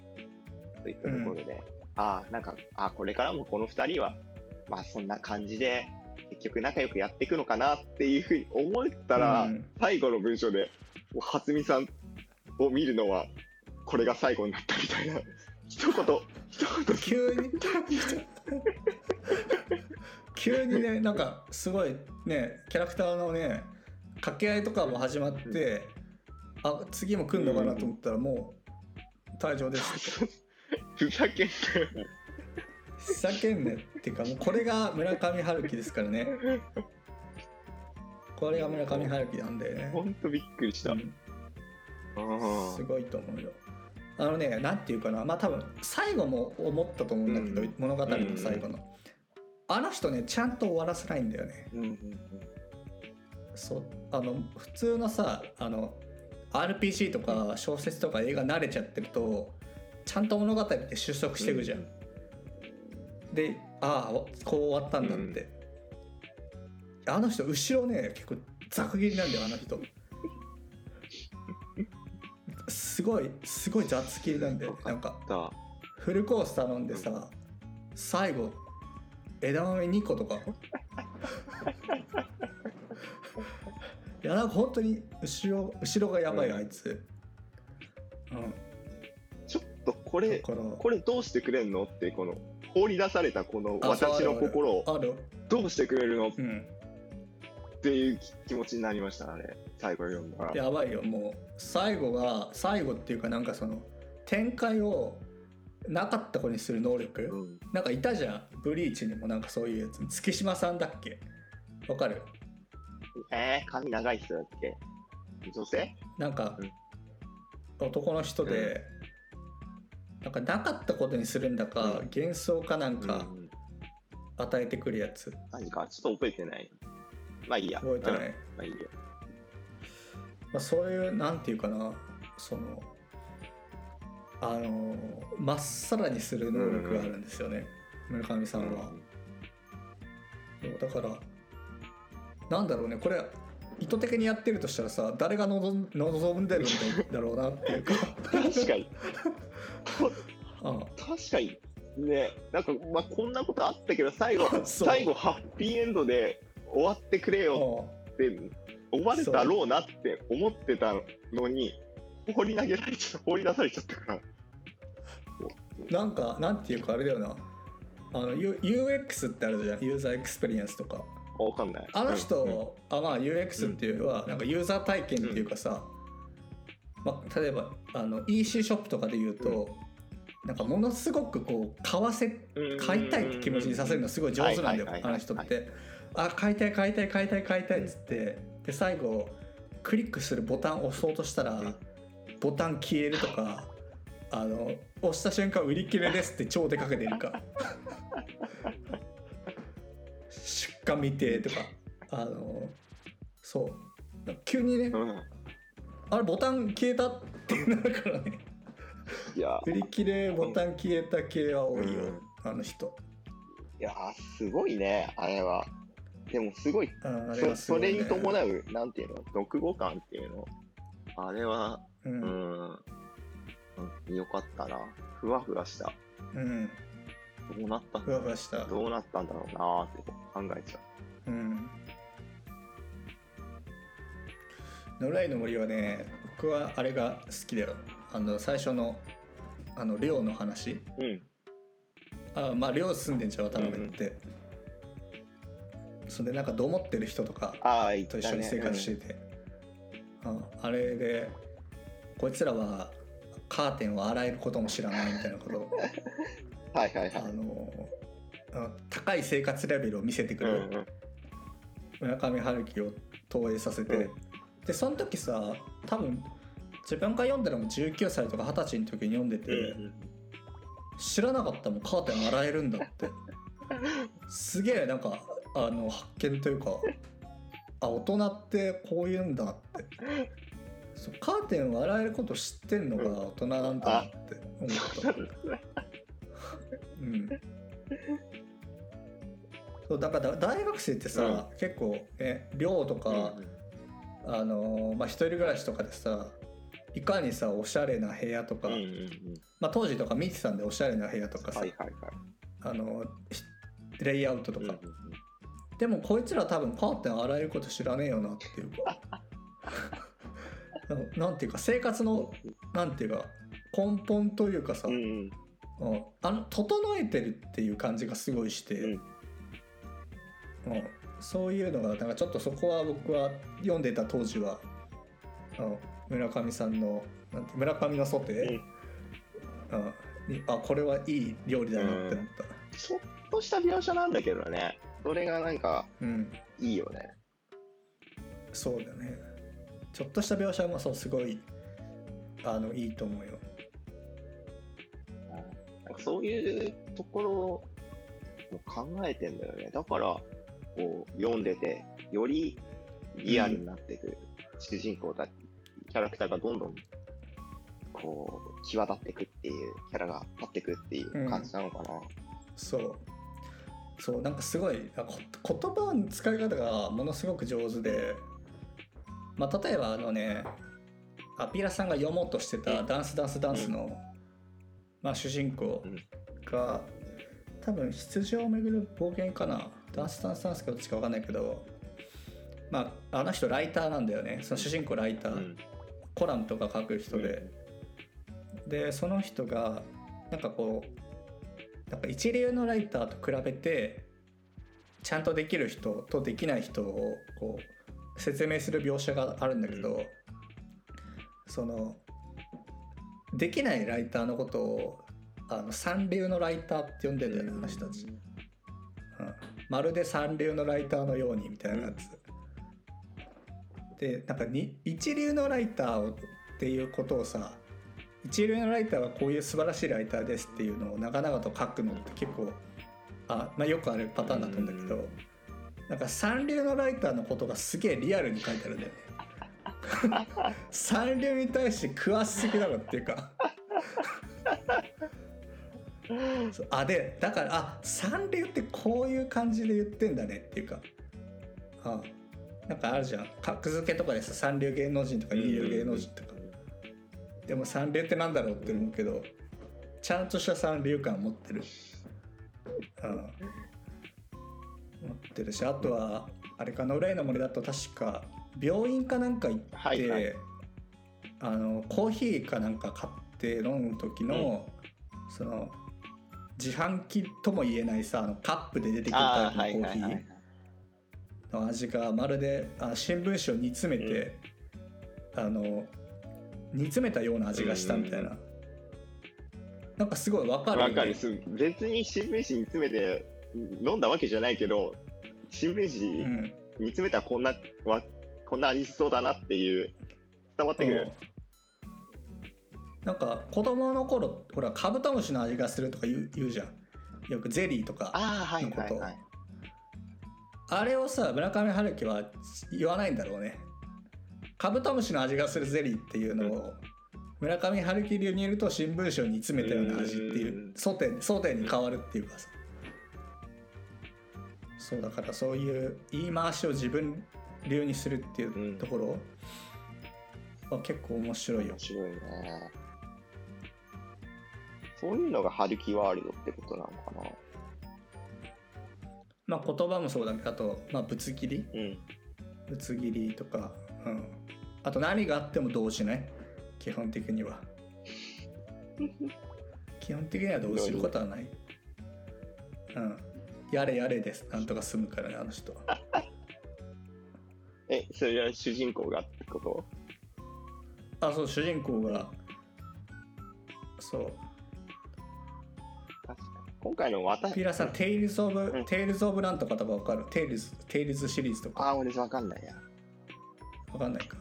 といったところで、うん、ああなんかあこれからもこのふたりはまあそんな感じで結局仲良くやっていくのかなっていうふうに思ったら、うん、最後の文章で初見さんを見るのはこれが最後になったみたいな一言一言急に急にねなんかすごいねキャラクターのね掛け合いとかも始まって、うん、あ次も来るのかなと思ったらもう退場ですってふざけんなよふざけんなよっていうかもうこれが村上春樹ですからね。これが村上春樹なんだよね。ほんとびっくりした、うん、あすごいと思うよ。あのねなんていうかなまあ多分最後も思ったと思うんだけど、うん、物語の最後の、うん、あの人ねちゃんと終わらせないんだよね、うんうんうん、そうあの普通のさあの アールピージー とか小説とか映画慣れちゃってるとちゃんと物語って収束していくじゃん、うん、でああこう終わったんだって、うん、あの人後ろね結構ざく切りなんだよあの人すごいすごい雑切りなんだよ、ね、なんかフルコース頼んでさ最後枝豆にこうとかいやなんか本当に後ろ後ろがやばいあいつ、うん、うんこ れ, これどうしてくれんのってこの放り出されたこの私の心をどうしてくれるのっていう気持ちになりましたあれ最後読んだらやばいよ。もう最後が最後っていうかなんかその展開をなかった子にする能力、うん、なんかいたじゃんブリーチにもなんかそういうやつ月島さんだっけわかるえー、髪長い人だっけ女性なんか、うん、男の人で、うんなんかなかったことにするんだか、うん、幻想かなんか与えてくるやつ何かちょっと覚えてないまあいいや覚えてない、うん、まあいいや、まあ、そういうなんていうかなそのあのまっさらにする能力があるんですよね、うん、村上さんは、うん、だからなんだろうねこれ意図的にやってるとしたらさ誰が望んでるんだろうなっていうか確かに確かにねなんか、まあ、こんなことあったけど最後最後ハッピーエンドで終わってくれよって終わるだろうなって思ってたのに放り投げられちゃ放り出されちゃったからなんかなんていうかあれだよなあの ユーエックス ってあるじゃんユーザーエクスペリエンスとかわかんないあの人、うんうんあまあ、ユーエックス っていうのはなんかユーザー体験っていうかさ、うんまあ、例えばあの イーシー ショップとかで言うと、うん、なんかものすごくこう買わせ買いたいって気持ちにさせるのすごい上手なんだよあの人って、はい、あ買いたい買いたい買いたい買いたいっつってで最後クリックするボタンを押そうとしたらボタン消えるとかあの押した瞬間売り切れですって超でかけてるか出荷未定とかあのそう急にね、うん、あれボタン消えたってなるからねいや売り切れボタン消えた系は多いよ、うん、あの人いやすごいねあれはでもすごい、うんあれはすごいね、そ, それに伴うなんていうの読後感っていうのあれはうん、うん、よかったなふわふわしたうんどうなったんだろうふわふわしたどうなったんだろうなって考えちゃううん野良井の森はね僕はあれが好きだよあの最初のあの寮の話、うん、あまあ寮住んでんじゃん渡辺って、うん、それなんかどう思ってる人とかと一緒に生活してて、あ、ね、うん、あれでこいつらはカーテンを洗えることも知らないみたいなことをはいはいはい、あの高い生活レベルを見せてくる村上春樹を投影させて、うん、でその時さ多分自分が読んだのもじゅうきゅうさいとかはたちの時に読んでて、うん、知らなかったもんカーテン洗えるんだってすげえなんかあの発見というか、あ大人ってこういうんだってそうカーテンを洗えること知ってんのが大人なんだって思ったうん、そうだから大学生ってさ、うん、結構、ね、寮とか、うん、あのまあ、一人暮らしとかでさいかにさおしゃれな部屋とか、うんうんうん、まあ、当時とかミキさんでおしゃれな部屋とかさ、はいはいはい、あのレイアウトとか、うんうんうん、でもこいつら多分カーテン洗えること知らねえよなっていうかなんていうか生活のなんていうか根本というかさ、うんうん、うん、あの整えてるっていう感じがすごいして、うんうん、そういうのがなんかちょっとそこは僕は読んでた当時は、うん、村上さんのなんて村上のソテー、うんうん、あこれはいい料理だなって思った、うん、ちょっとした描写なんだけどね、それがなんかいいよね、うん、そうだね、ちょっとした描写もそうすごいあのいいと思うよ。なんかそういうところを考えてんだよね。だからこう読んでてよりリアルになってくる、うん、主人公だキャラクターがどんどんこう際立ってくっていうキャラが立ってくっていう感じなのかな、うん、そうそう、なんかすごいこ言葉の使い方がものすごく上手で、まあ、例えばあのねアピラさんが読もうとしてたダンスダンスダンスの、うん、まあ、主人公が多分羊をめぐる冒険かな、ダンスダンスダンスかどっちか分かんないけど、まああの人ライターなんだよね、その主人公ライター、うん、コラムとか書く人で、うん、でその人がなんかこうなんか一流のライターと比べてちゃんとできる人とできない人をこう説明する描写があるんだけど、うん、そのできないライターのことをあの三流のライターって呼んでるんだよね、あの人たち、うん、まるで三流のライターのようにみたいなやつ、うん、でなんかに一流のライターっていうことをさ、一流のライターはこういう素晴らしいライターですっていうのを長々と書くのって結構あ、まあ、よくあるパターンだと思うんだけど、なんか三流のライターのことがすげえリアルに書いてあるんだよね三流に対して食わしすぎだろっていうかあでだからあ三流ってこういう感じで言ってんだねっていうか、あなんかあるじゃん格付けとかでさ三流芸能人とか二流芸能人とか、でも三流ってなんだろうって思うけどちゃんとした三流感持ってる、あ持ってるし、あとはあれかな、憂いの森だと確か病院かなんか行って、はいはい、あのコーヒーかなんか買って飲む時の、うん、その自販機とも言えないさあのカップで出てくるタイプのコーヒーの味がまるであの新聞紙を煮詰めて、うん、あの煮詰めたような味がしたみたいな、うん、なんかすごい分かるよね、分かる、別に新聞紙煮詰めて飲んだわけじゃないけど新聞紙煮詰めたらこんな、うんこんな味しそうだなっていう伝わってくる。なんか子供の頃ほらカブトムシの味がするとか言う、言うじゃんよくゼリーとかのこと、 あー、はいはいはい、あれをさ村上春樹は言わないんだろうね、カブトムシの味がするゼリーっていうのを村上春樹流にいると新聞紙を煮詰めたような味っていうソテー、ソテーに変わるっていうかさ、そうだからそういう言い回しを自分流にするっていうところは、うん、結構面白いよ。面白いね。そういうのが春樹ワールドってことなのかな。まあ言葉もそうだけど、あとまあぶつ切り、うん、ぶつ切りとか、うん、あと何があっても動詞ね。基本的には基本的には動詞することはない。うん、やれやれです、なんとか済むからね、あの人は。え、それは主人公がってこと？あ、そう、主人公が、そう、確かに今回の私ピーラーさん、うん、テイルズオブ、うん、テイルズオブなんとかとか分かる？テイルズ、テイルズシリーズとか。あ、俺分かんないや。分かんないか。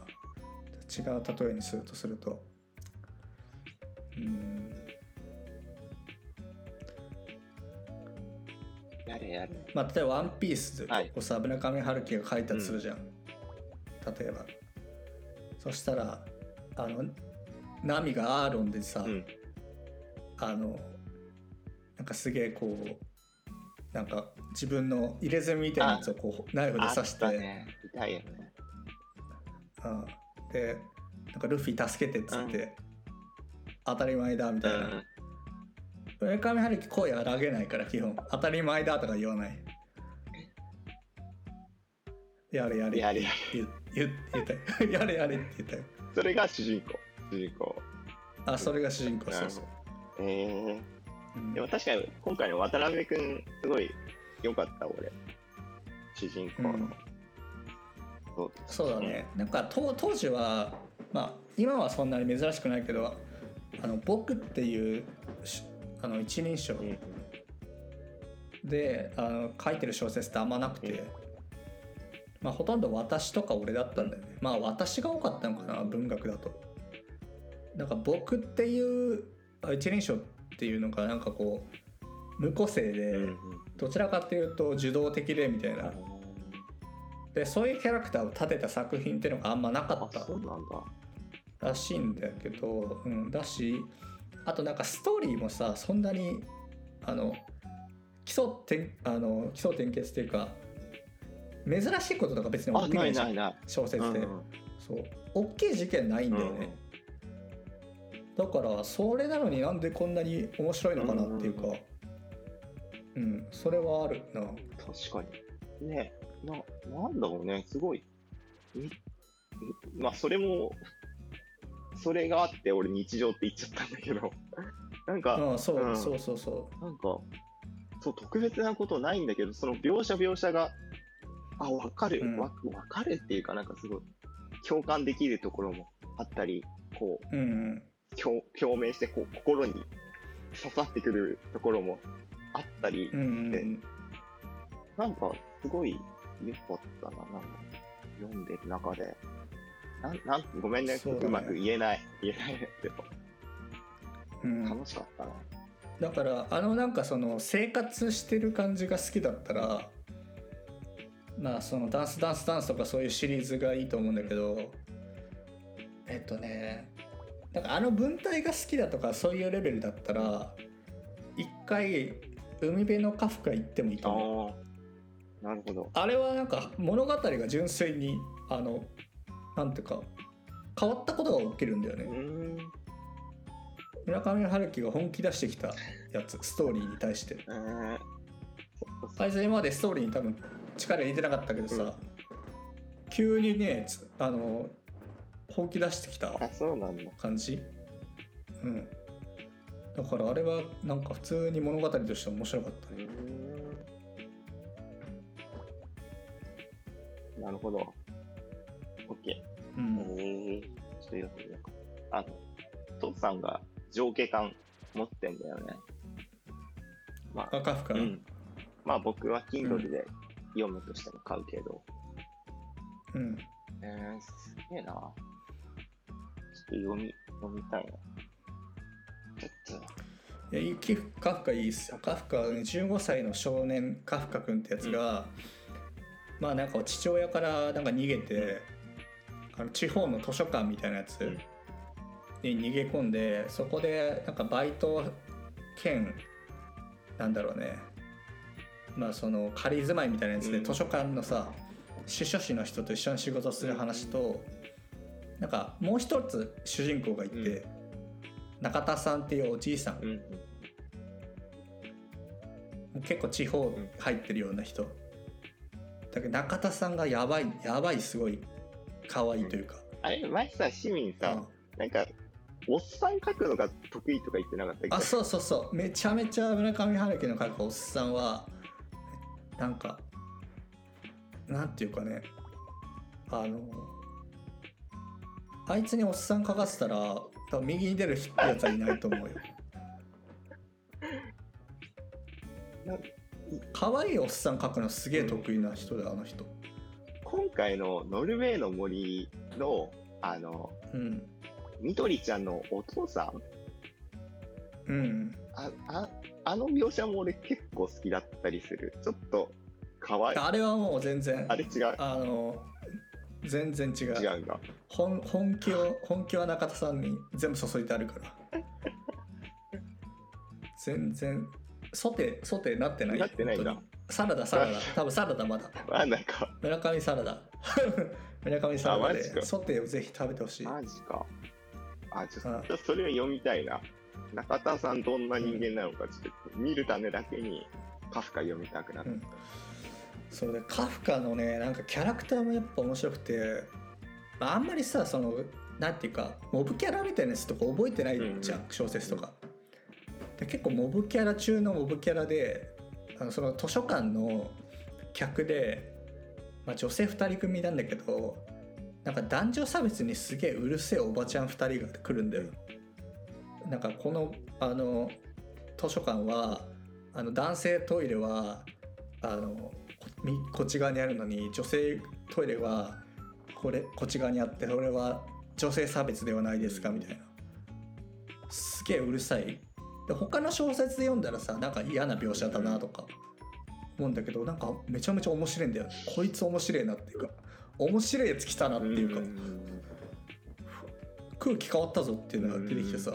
違う例えにするとすると、うーん、やれやれ、まあ、例えばワンピースをさ、村上春樹が書いたとするじゃん、うん、例えば。そしたらあのナミがアーロンでさ、うん、あのなんかすげえこうなんか自分の入れ墨みたいなやつをこうナイフで刺して、ね、痛いよね。ああ、でなんかルフィ助けてっつって、うん、当たり前だみたいな。村、うん、上春樹声荒げないから基本当たり前だとか言わない。やれやれやれやれ言ったよ。やれやれって言ったよ。それが主人公。主人公。あ、それが主人公。そうそう。ええー。でも確かに今回の渡辺くんすごい良かった俺。主人公の。うん、そうですね、そうだね。なんか当当時はまあ今はそんなに珍しくないけど、あの僕っていうあの一人称、うん、で、あの書いてる小説ってあんまなくて。うん、まあ、ほとんど私とか俺だったんだよね。まあ私が多かったのかな、文学だと。なんか僕っていう一人称っていうのがなんかこう無個性で、どちらかというと受動的でみたいな。でそういうキャラクターを立てた作品っていうのがあんまなかったらしいんだけど、うん、だし、あとなんかストーリーもさ、そんなにあの基礎点、あの基礎点結っていうか。珍しいこととか別に起きないじゃん、ないないない、小説で、うんうん、そう大きい事件ないんだよね、うん、だからそれなのになんでこんなに面白いのかなっていうか、うん、うんうん、それはあるな。確かにね、な、なんだろうね、すごい、まあそれもそれがあって俺日常って言っちゃったんだけどなんか、うん、そう、うん、そうそうそうなんかそう特別なことないんだけど、その描写描写があ、分かる、うん、分かるっていうか、なんかすごい共感できるところもあったり、こう、うんうん、共鳴してこう心に刺さってくるところもあったりで、うんうん、なんかすごい良かったな、なんか読んでる中で、なんなんごめんね、う, ねうまく言えない言えないけど、うん、楽しかったな。だからあのなんかその生活してる感じが好きだったら。まあ、そのダンスダンスダンスとかそういうシリーズがいいと思うんだけど、えっとねなんかあの文体が好きだとかそういうレベルだったら一回海辺のカフカ行ってもいいと思う。あ、なるほど。あれはなんか物語が純粋にあのなんていうか変わったことが起きるんだよね。うーん、村上春樹が本気出してきたやつストーリーに対して、えー、あいつ今までストーリーに多分力入れてなかったけどさ、うん、急にねあの本気出してきた感じ。うん、だからあれはなんか普通に物語として面白かったね。なるほど。 OK、うん、えー、ちょっとよくよくあのトッさんが上下巻持ってんだよね。まあ、カフカ、うん、まあ僕は Kindle で、うん、読むとしても買うけど、うん、えー、すげえな。ちょっと読み読みたいな。ちょっといや、カフカいいっすよ。カフカ、ね、じゅうごさいの少年カフカくんってやつが、うん、まあなんか父親からなんか逃げて、あの地方の図書館みたいなやつに逃げ込んで、そこでなんかバイト兼なんだろうね。まあ、その仮住まいみたいなやつで図書館のさ司書士の人と一緒に仕事する話と、なんかもう一つ主人公がいて、中田さんっていうおじいさん、結構地方入ってるような人だけど、中田さんがやばいやばいすごい可愛いというか、あれ前さ市民さ、なんかおっさん書くのが得意とか言ってなかったっけ？あ、そうそうそう、めちゃめちゃ村上春樹の書くおっさんはなんかなんていうかね、あのあいつにおっさん書かせたら多分右に出るやつはいないと思うよ。可愛いおっさん書くのすげえ得意な人だ、うん、あの人。今回のノルウェーの森のあの、うん、みどりちゃんのお父さん、うん、あ, あ, あの描写も俺結構好きだったりする。ちょっと可愛い。あれはもう全然。あれ違う。あの全然違う。違うんだ。本本気を本気は中田さんに全部注いであるから。全然。ソテーソテーなってない。なってないんだ。サラダサラダ多分サラダまだ。あ、なんか村上サラダ。村上サラダでソテーをぜひ食べてほしい。マジか。あ、ちょっとそれを読みたいな。中田さんどんな人間なのかちょっと見るためだけにカフカ読みたくなった。うん、それでカフカのね、なんかキャラクターもやっぱ面白くて、あんまりさ、そのなんていうかモブキャラみたいなやつとか覚えてないじゃん、うん、小説とか。で結構モブキャラ中のモブキャラで、あのその図書館の客で、まあ、女性ふたり組なんだけど、なんか男女差別にすげえうるせえおばちゃんふたりが来るんだよ。なんかこの、 あの図書館はあの男性トイレはあの こ, こっち側にあるのに、女性トイレは こ, れこっち側にあって、それは女性差別ではないですかみたいな、すげえうるさい。で他の小説で読んだらさ、なんか嫌な描写だなとか思うんだけど、なんかめちゃめちゃ面白いんだよ、ね、こいつ面白いなっていうか、面白いやつ来たなっていうか、う空気変わったぞっていうのが出てきてさ、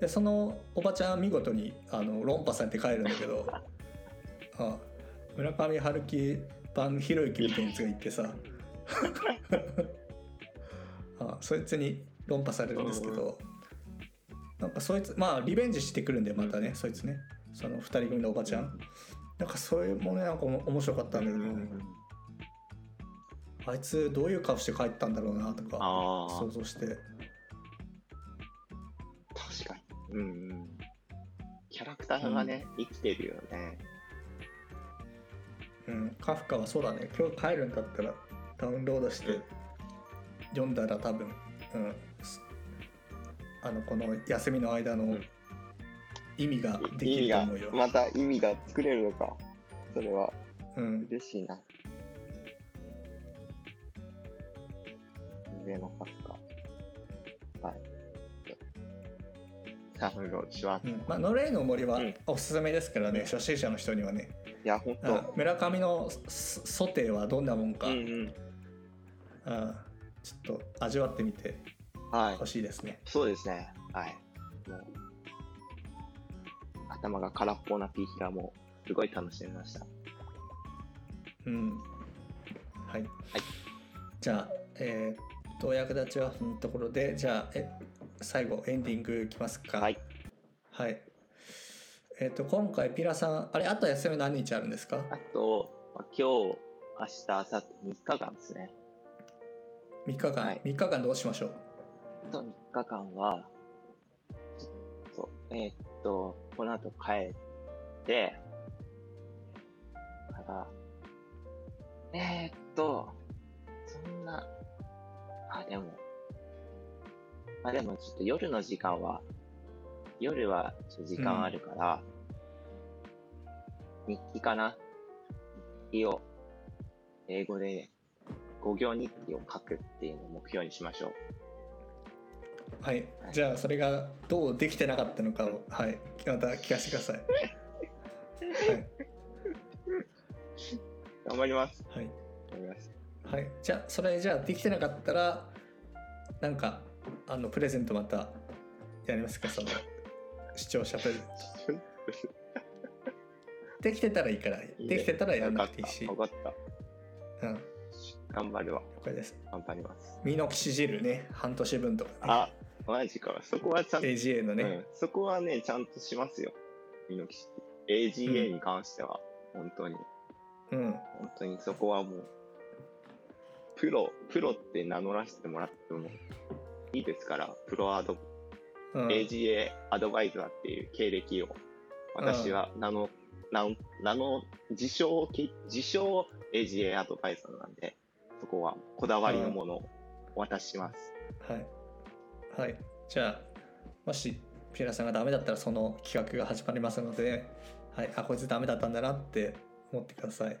でそのおばちゃん見事にあの論破されて帰るんだけどああ村上春樹版ひろゆきみたいなやつが言ってさああそいつに論破されるんですけど、なんかそいつまあリベンジしてくるんでまたね、そいつね、そのふたり組のおばちゃん、なんかそれもね、なんか面白かったんだけど、ね、あいつどういう顔して帰ったんだろうなとか想像して。確かに、うんうん、キャラクターがね、うん、生きてるよね。うん、カフカはそうだね、今日帰るんだったらダウンロードして読んだら多分、うん、あのこの休みの間の意味ができると思うよ。また意味が作れるのか、それは、うん、嬉しいな。上のカフカ、はい、ダウンロードします。うん、まあ、ノルウェーの森はおすすめですからね、うん、初心者の人にはね。いや本当、村上のソテーはどんなもんか、うんうん、あちょっと味わってみてほしいですね、はい、そうですね、はい、もう頭が空っぽなピーヒラもすごい楽しみました。うん、はい、はい、じゃあ、えー、とお役立ちはこのところで、じゃあえ最後エンディングいきますか。はい、はい、えー、と今回ピラさん、あれあと休み何日あるんですか？あと、まあ、今日明日明後日みっかかんですね。みっかかん、はい、みっかかんどうしましょう？あとみっかかんはそうえっ、ー、とこの後帰ってからえっ、ー、とそんなあでもまあでもちょっと夜の時間は夜はちょっと時間あるから、うん、日記かな、日記を英語でご行日記を書くっていうのを目標にしましょう。はい、はい、じゃあそれがどうできてなかったのかを、はい、また聞かせてください、はい、頑張ります、はい、頑張ります、はい、じゃあそれじゃあできてなかったらなんかあのプレゼントまたやりますか、その視聴者プレゼントできてたらいいから、いい、ね、できてたらやらなくていいし、分かった、うん、頑張るわ、了解です、頑張ります。ミノキシジルね、半年分とか、ね、あマジか、そこはちゃんと エージーエー のね、うん、そこはねちゃんとしますよ。ミノキシ エージーエー に関しては、うん、本当に、うん、本当にそこはもうプロプロって名乗らせてもらってもいいですから、プロアド、うん、エージーエー アドバイザーっていう経歴を、私は名の、うん、名の自称、自称 エージーエー アドバイザーなんで、そこはこだわりのものをお渡しします。はい。はい。じゃあ、もしピエラさんがダメだったらその企画が始まりますので、はい、あ、こいつダメだったんだなって思ってください。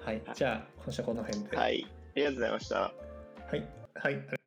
はい。はい、じゃあ、今週はこの辺で。はい。ありがとうございました。はい。はい。